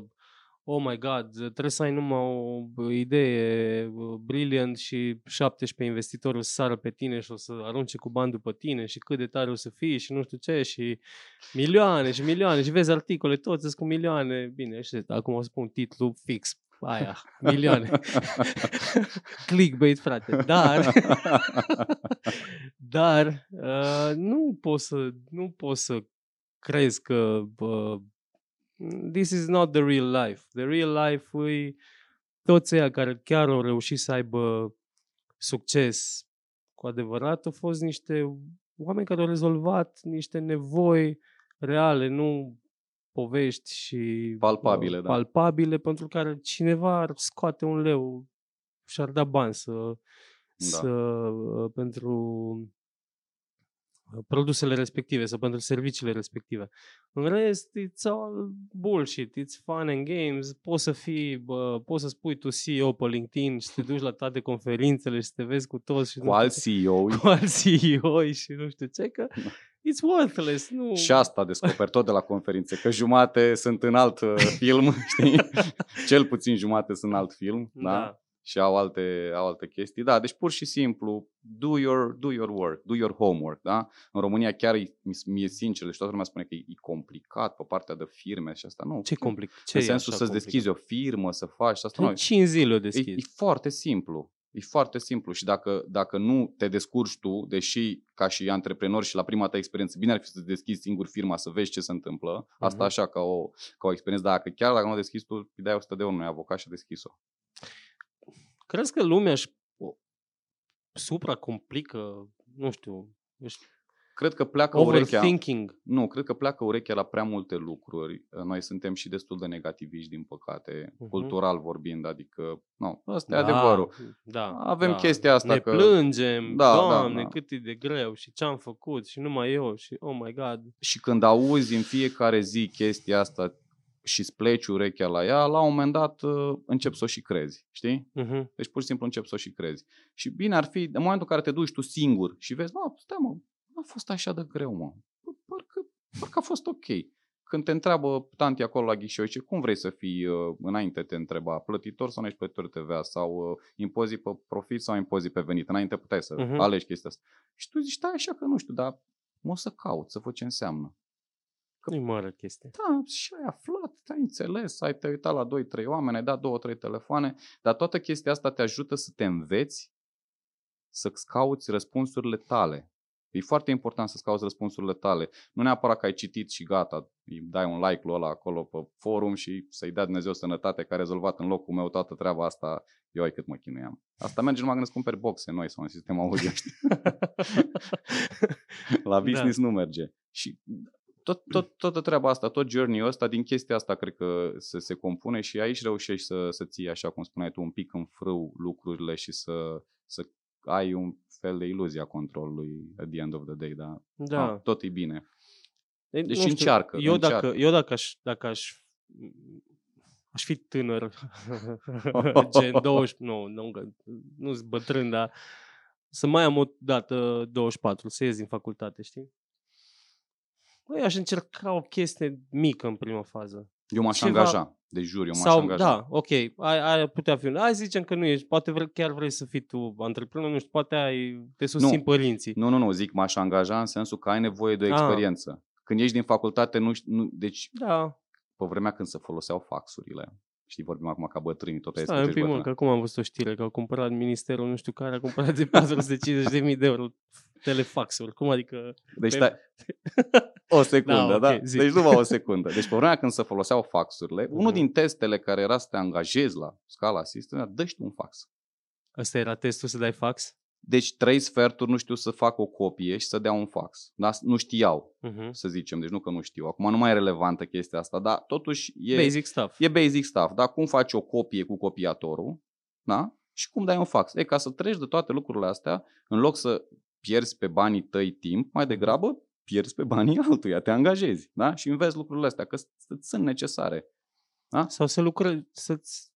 oh my god, trebuie să ai numai o idee brilliant și șaptesprezece investitori o să sară pe tine și o să arunce cu bani după tine și cât de tare o să fii și nu știu ce și milioane și milioane și vezi articole toți cu milioane. Bine, știu, acum o să pun titlul fix aia, milioane. Clickbait, frate. Dar, dar uh, nu pot să, nu pot să crezi că uh, this is not the real life. The real life e toți ăia care chiar au reușit să aibă succes cu adevărat, au fost niște oameni care au rezolvat niște nevoi reale, nu povești și palpabile, da. palpabile pentru care cineva ar scoate un leu și ar da bani să, da. să, pentru produsele respective sau pentru serviciile respective. În rest, it's all bullshit, it's fun and games. Poți să fii, bă, poți să spui tu C E O pe LinkedIn și te duci la toate conferințele și te vezi cu toți și cu alți C E O-i. Cu alți C E O-i și nu știu ce, că it's worthless. Nu. Și asta descoperi tot de la conferințe, că jumate sunt în alt film, știi? Cel puțin jumate sunt în alt film, da? da? Și au alte, au alte chestii. Da, deci pur și simplu, do your, do your work, do your homework, da? În România chiar e, mi-e sincer, deci toată lumea spune că e, e complicat pe partea de firme și asta. Nu. Ce complic? Ce în sensul să-ți complicat? deschizi o firmă, să faci și asta. În cinci zile o deschizi. E, e foarte simplu. E foarte simplu și dacă, dacă nu te descurci tu, deși ca și antreprenor și la prima ta experiență, bine ar fi să deschizi singur firma, să vezi ce se întâmplă, uh-huh. asta așa ca o, ca o experiență, dacă chiar dacă nu o deschizi tu, îi dai o sută de euro unui avocat și a deschis-o. Crezi că lumea își supracomplică, nu știu, își... Cred că pleacă urechea. Nu, cred că pleacă urechea la prea multe lucruri. Noi suntem și destul de negativiști, din păcate, uh-huh. cultural vorbind, adică, nu, ăsta e da, adevărul. Da, Avem da. chestia asta ne că ne plângem, da, Doamne, da, da. cât e de greu și ce am făcut și numai eu și oh my god. Și când auzi în fiecare zi chestia asta și îți pleci urechea la ea, la un moment dat începi să o și crezi, știi? Uh-huh. Deci pur și simplu începi să o și crezi. Și bine ar fi, în momentul în care te duci tu singur și vezi, bă, stai mă, a fost așa de greu, mă. Parcă, parcă a fost ok. Când te întreabă tanti acolo la ghișeu, zice, cum vrei să fii înainte, te întreba, plătitor sau nu ești plătitor T V A sau impozit pe profit sau impozit pe venit. Înainte puteai să uh-huh. alegi chestia asta. Și tu zici, stai așa că nu știu, dar mă o să caut, să văd ce înseamnă. Că, nu-i mare chestie. Da, și ai aflat, te-ai înțeles, ai te uitat la doi trei oameni, ai dat două trei telefoane, dar toată chestia asta te ajută să te înveți să-ți cauți răspunsurile tale. E foarte important să-ți cauți răspunsurile tale. Nu neapărat că ai citit și gata, îi dai un like-ul ăla acolo pe forum și să-i dea Dumnezeu sănătate că a rezolvat în locul meu toată treaba asta. Eu ai cât mă chinuiam. Asta merge numai când îți cumperi boxe noi sau în sistem audio. La business da. nu merge. Și tot, tot, toată treaba asta, tot journey-ul ăsta, din chestia asta cred că se, se compune și aici reușești să, să ții, așa cum spuneai tu, un pic în frâu lucrurile și să, să ai un fel de iluzia controlului at the end of the day, dar da. a, tot e bine. Deci nu știu, încearcă. Eu, încearcă. Dacă, eu dacă, aș, dacă aș, aș fi tânăr, gen douăzeci și nouă, nu, nu-s bătrân, dar să mai am o dată douăzeci și patru, să ies din facultate, știi? Băi, aș încerca o chestie mică în prima fază. Eu m-aș Ceva... angaja, de jur, eu m-aș Sau, angaja. Da, ok, ai putea fi un... Hai zicem că nu ești, poate vre, chiar vrei să fii tu antreprenor, nu știu, poate ai, te susțin nu. părinții. Nu, nu, nu, zic m-aș angaja în sensul că ai nevoie de o experiență. Ah. Când ești din facultate, nu știu, nu, deci, da. pe vremea când se foloseau faxurile. Știi, vorbim acum ca bătrânii, tot aia este bătrâni. Că acum am văzut o știre, că au cumpărat ministerul, nu știu care, a cumpărat de patru sute cincizeci de mii de euro telefaxuri. Cum adică? Deci pe... ta... O secundă, da? da? Okay, deci nu o secundă. Deci pe vremea când se foloseau faxurile, uh-huh. unul din testele care era să te angajezi la Scala Assistance, dă-și tu un fax. Ăsta era testul, să dai fax? Deci trei sferturi nu știu să fac o copie și să dea un fax. Dar nu știau, uh-huh. să zicem. Deci nu că nu știu. Acum nu mai e relevantă chestia asta, dar totuși e basic stuff. E basic stuff. Dar cum faci o copie cu copiatorul, da? Și cum dai un fax? E, ca să treci de toate lucrurile astea, în loc să pierzi pe banii tăi timp, mai degrabă pierzi pe banii altuia, te angajezi, da? Și înveți lucrurile astea, că sunt necesare. Da? Sau să lucrezi, să-ți...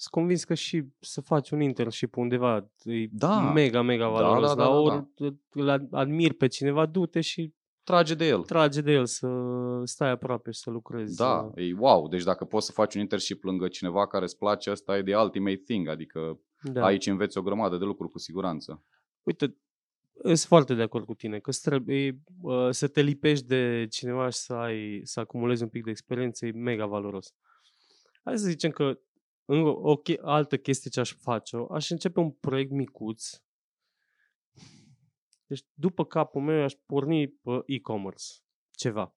Sunt convins că și să faci un internship undeva e da. mega, mega valoros. Da, da, da, da, ori da. admiri pe cineva, du-te și trage de el. Trage de el să stai aproape și să lucrezi. Da, e wow. Deci dacă poți să faci un internship lângă cineva care îți place, asta e the ultimate thing. Adică da. aici înveți o grămadă de lucruri cu siguranță. Uite, sunt foarte de acord cu tine că trebuie să te lipești de cineva și să, ai, să acumulezi un pic de experiență, e mega valoros. Hai să zicem că Încă o che- altă chestie ce aș face, aș începe un proiect micuț. Deci după capul meu aș porni pe e-commerce, ceva.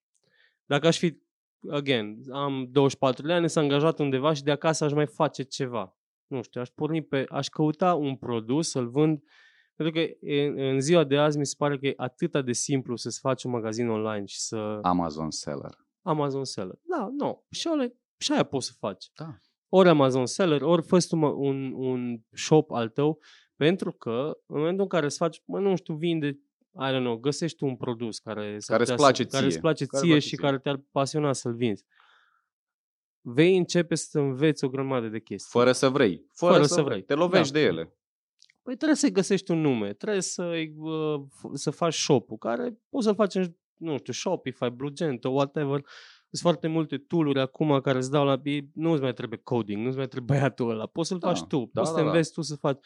Dacă aș fi, again, am douăzeci și patru de ani, s-a angajat undeva și de acasă aș mai face ceva. Nu știu, aș porni pe, aș căuta un produs, să-l vând, pentru că în ziua de azi mi se pare că e atât de simplu să-ți faci un magazin online și să... Amazon seller. Amazon seller, da, nu, no. și, și aia poți să faci. Da. Ori Amazon seller, ori fă-ți tu un, un shop al tău, pentru că în momentul în care îți faci, mă, nu știu, vinde, I don't know, găsești un produs care care îți place, place, place ție și ție. Care te-ar pasiona să-l vinzi. Vei începe să înveți o grămadă de chestii. Fără să vrei. Fără, Fără să, să vrei. Te lovești da. de ele. Păi trebuie să-i găsești un nume, trebuie să-i, uh, să faci shop-ul, care poți să-l faci în, nu știu, Shopify, Blugento, whatever. Sunt foarte multe tool-uri acum care îți dau la... Nu-ți mai trebuie coding, nu-ți mai trebuie băiatul ăla. Poți să-l da, faci tu, da, poți da, să da, înveți da. tu să faci...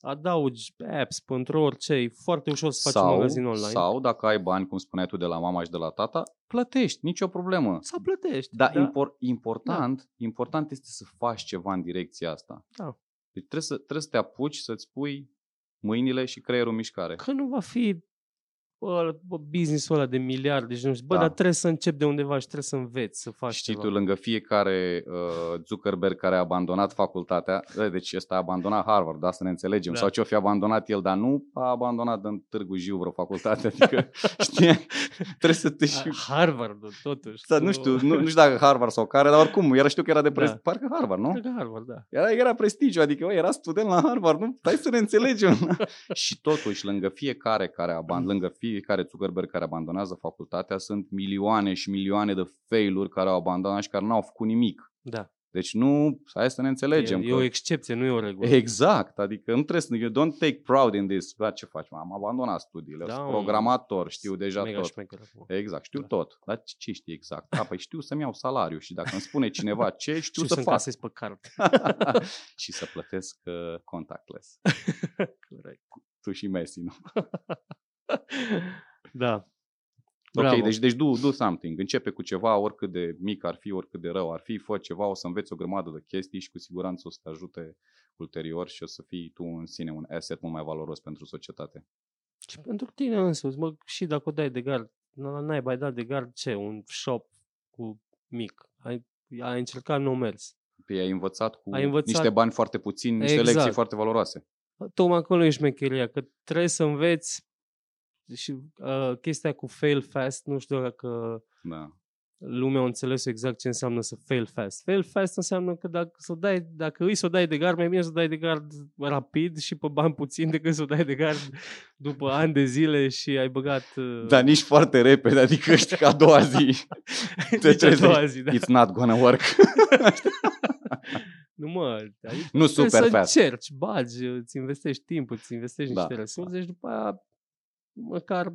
Adaugi apps pentru orice, e foarte ușor să faci sau, un magazin online. Sau dacă ai bani, cum spuneai tu, de la mama și de la tata, plătești, nicio problemă. Să plătești. Dar da? impor- important, da. important este să faci ceva în direcția asta. Da. Deci trebuie să, trebuie să te apuci să-ți pui mâinile și creierul în mișcare. Că nu va fi bă, business-ul ăla de miliarde și nu știu, bă, da. dar trebuie să începi de undeva și trebuie să înveți să faci Știi ceva. Tu, lângă fiecare uh, Zuckerberg care a abandonat facultatea, deci ăsta a abandonat Harvard, da, să ne înțelegem, da. sau ce-o fi abandonat el, dar nu a abandonat în Târgu Jiu vreo facultate, adică, știi, trebuie să te... Harvard, totuși. Sau, nu știu, nu, nu știu dacă Harvard sau care, dar oricum, era, știu că era de prestigiu, da. parcă Harvard, nu? Parcă Harvard, da. Era, era prestigiu, adică, bă, era student la Harvard, nu? Hai să ne înțelegem. Și totuși, lângă fiecare care a abandonat, lângă fiecare Zuckerberg care abandonează facultatea, sunt milioane și milioane de failuri care au abandonat și care n-au făcut nimic. Da. Deci nu, hai să ne înțelegem. E, e că... o excepție, nu e o regulă. Exact, adică nu trebuie să... You don't take proud in this. Da, ce faci? Am abandonat studiile, da, sunt programator, știu deja mega tot. Mega. Exact, știu da. tot. Dar ce știi exact? Da, păi știu să-mi iau salariu și dacă îmi spune cineva ce, știu, știu să, să fac. Casez pe card. Și să plătesc uh, contactless. Corect. Tu și Messi, nu? Da. Ok, deci, deci do, do something. Începe cu ceva, oricât de mic ar fi, oricât de rău ar fi, fă ceva, o să înveți o grămadă de chestii și cu siguranță o să te ajute ulterior și o să fii tu în sine un asset mult mai valoros pentru societate. Și pentru tine însuți, mă, și dacă o dai de gard, n-ai mai dat de gard ce? Un shop cu mic. Ai, ai încercat, nu mers. Păi ai învățat cu ai învățat... niște bani foarte puțini, niște exact. lecții foarte valoroase. Tocmai acolo e șmecheria, că trebuie să înveți. Și uh, chestia cu fail fast, nu știu dacă da. lumea a înțeles exact ce înseamnă să fail fast. Fail fast înseamnă că dacă, s-o dai, dacă îi s-o dai de gard, mai bine să o dai de gard rapid și pe bani puțin decât să o dai de gard după ani de zile și ai băgat... Uh... Dar nici foarte repede, adică știi că a doua zi. Nici a doua zi, da. It's not gonna work. Nu mă, adică nu super să fast. Încerci, bagi, îți investești timp, îți investești niște da. resurse și după aia măcar...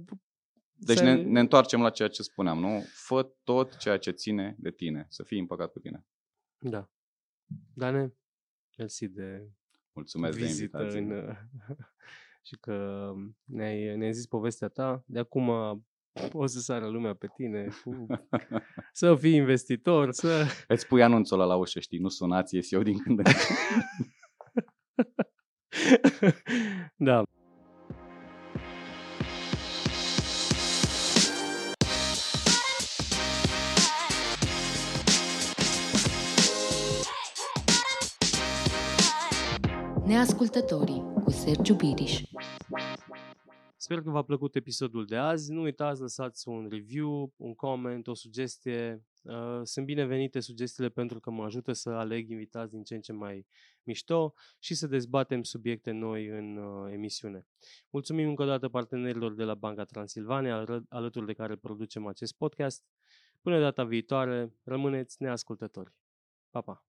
Deci ne, ne întoarcem la ceea ce spuneam, nu? Fă tot ceea ce ține de tine, să fii împăcat cu tine. Da. Dane, mersi de Mulțumesc vizită de în, și că ne-ai, ne-ai zis povestea ta. De acum o să sară lumea pe tine cu... să fii investitor, să... Îți pui anunțul ăla la ușă, știi? Nu sunați, ies eu din când în când. Da. Neascultătorii cu Sergiu Biriș. Sper că v-a plăcut episodul de azi. Nu uitați, lăsați un review, un comment, o sugestie. Sunt binevenite sugestiile pentru că mă ajută să aleg invitați din ce în ce mai mișto și să dezbatem subiecte noi în emisiune. Mulțumim încă o dată partenerilor de la Banca Transilvania, alături de care producem acest podcast. Până data viitoare, rămâneți neascultători. Pa, pa!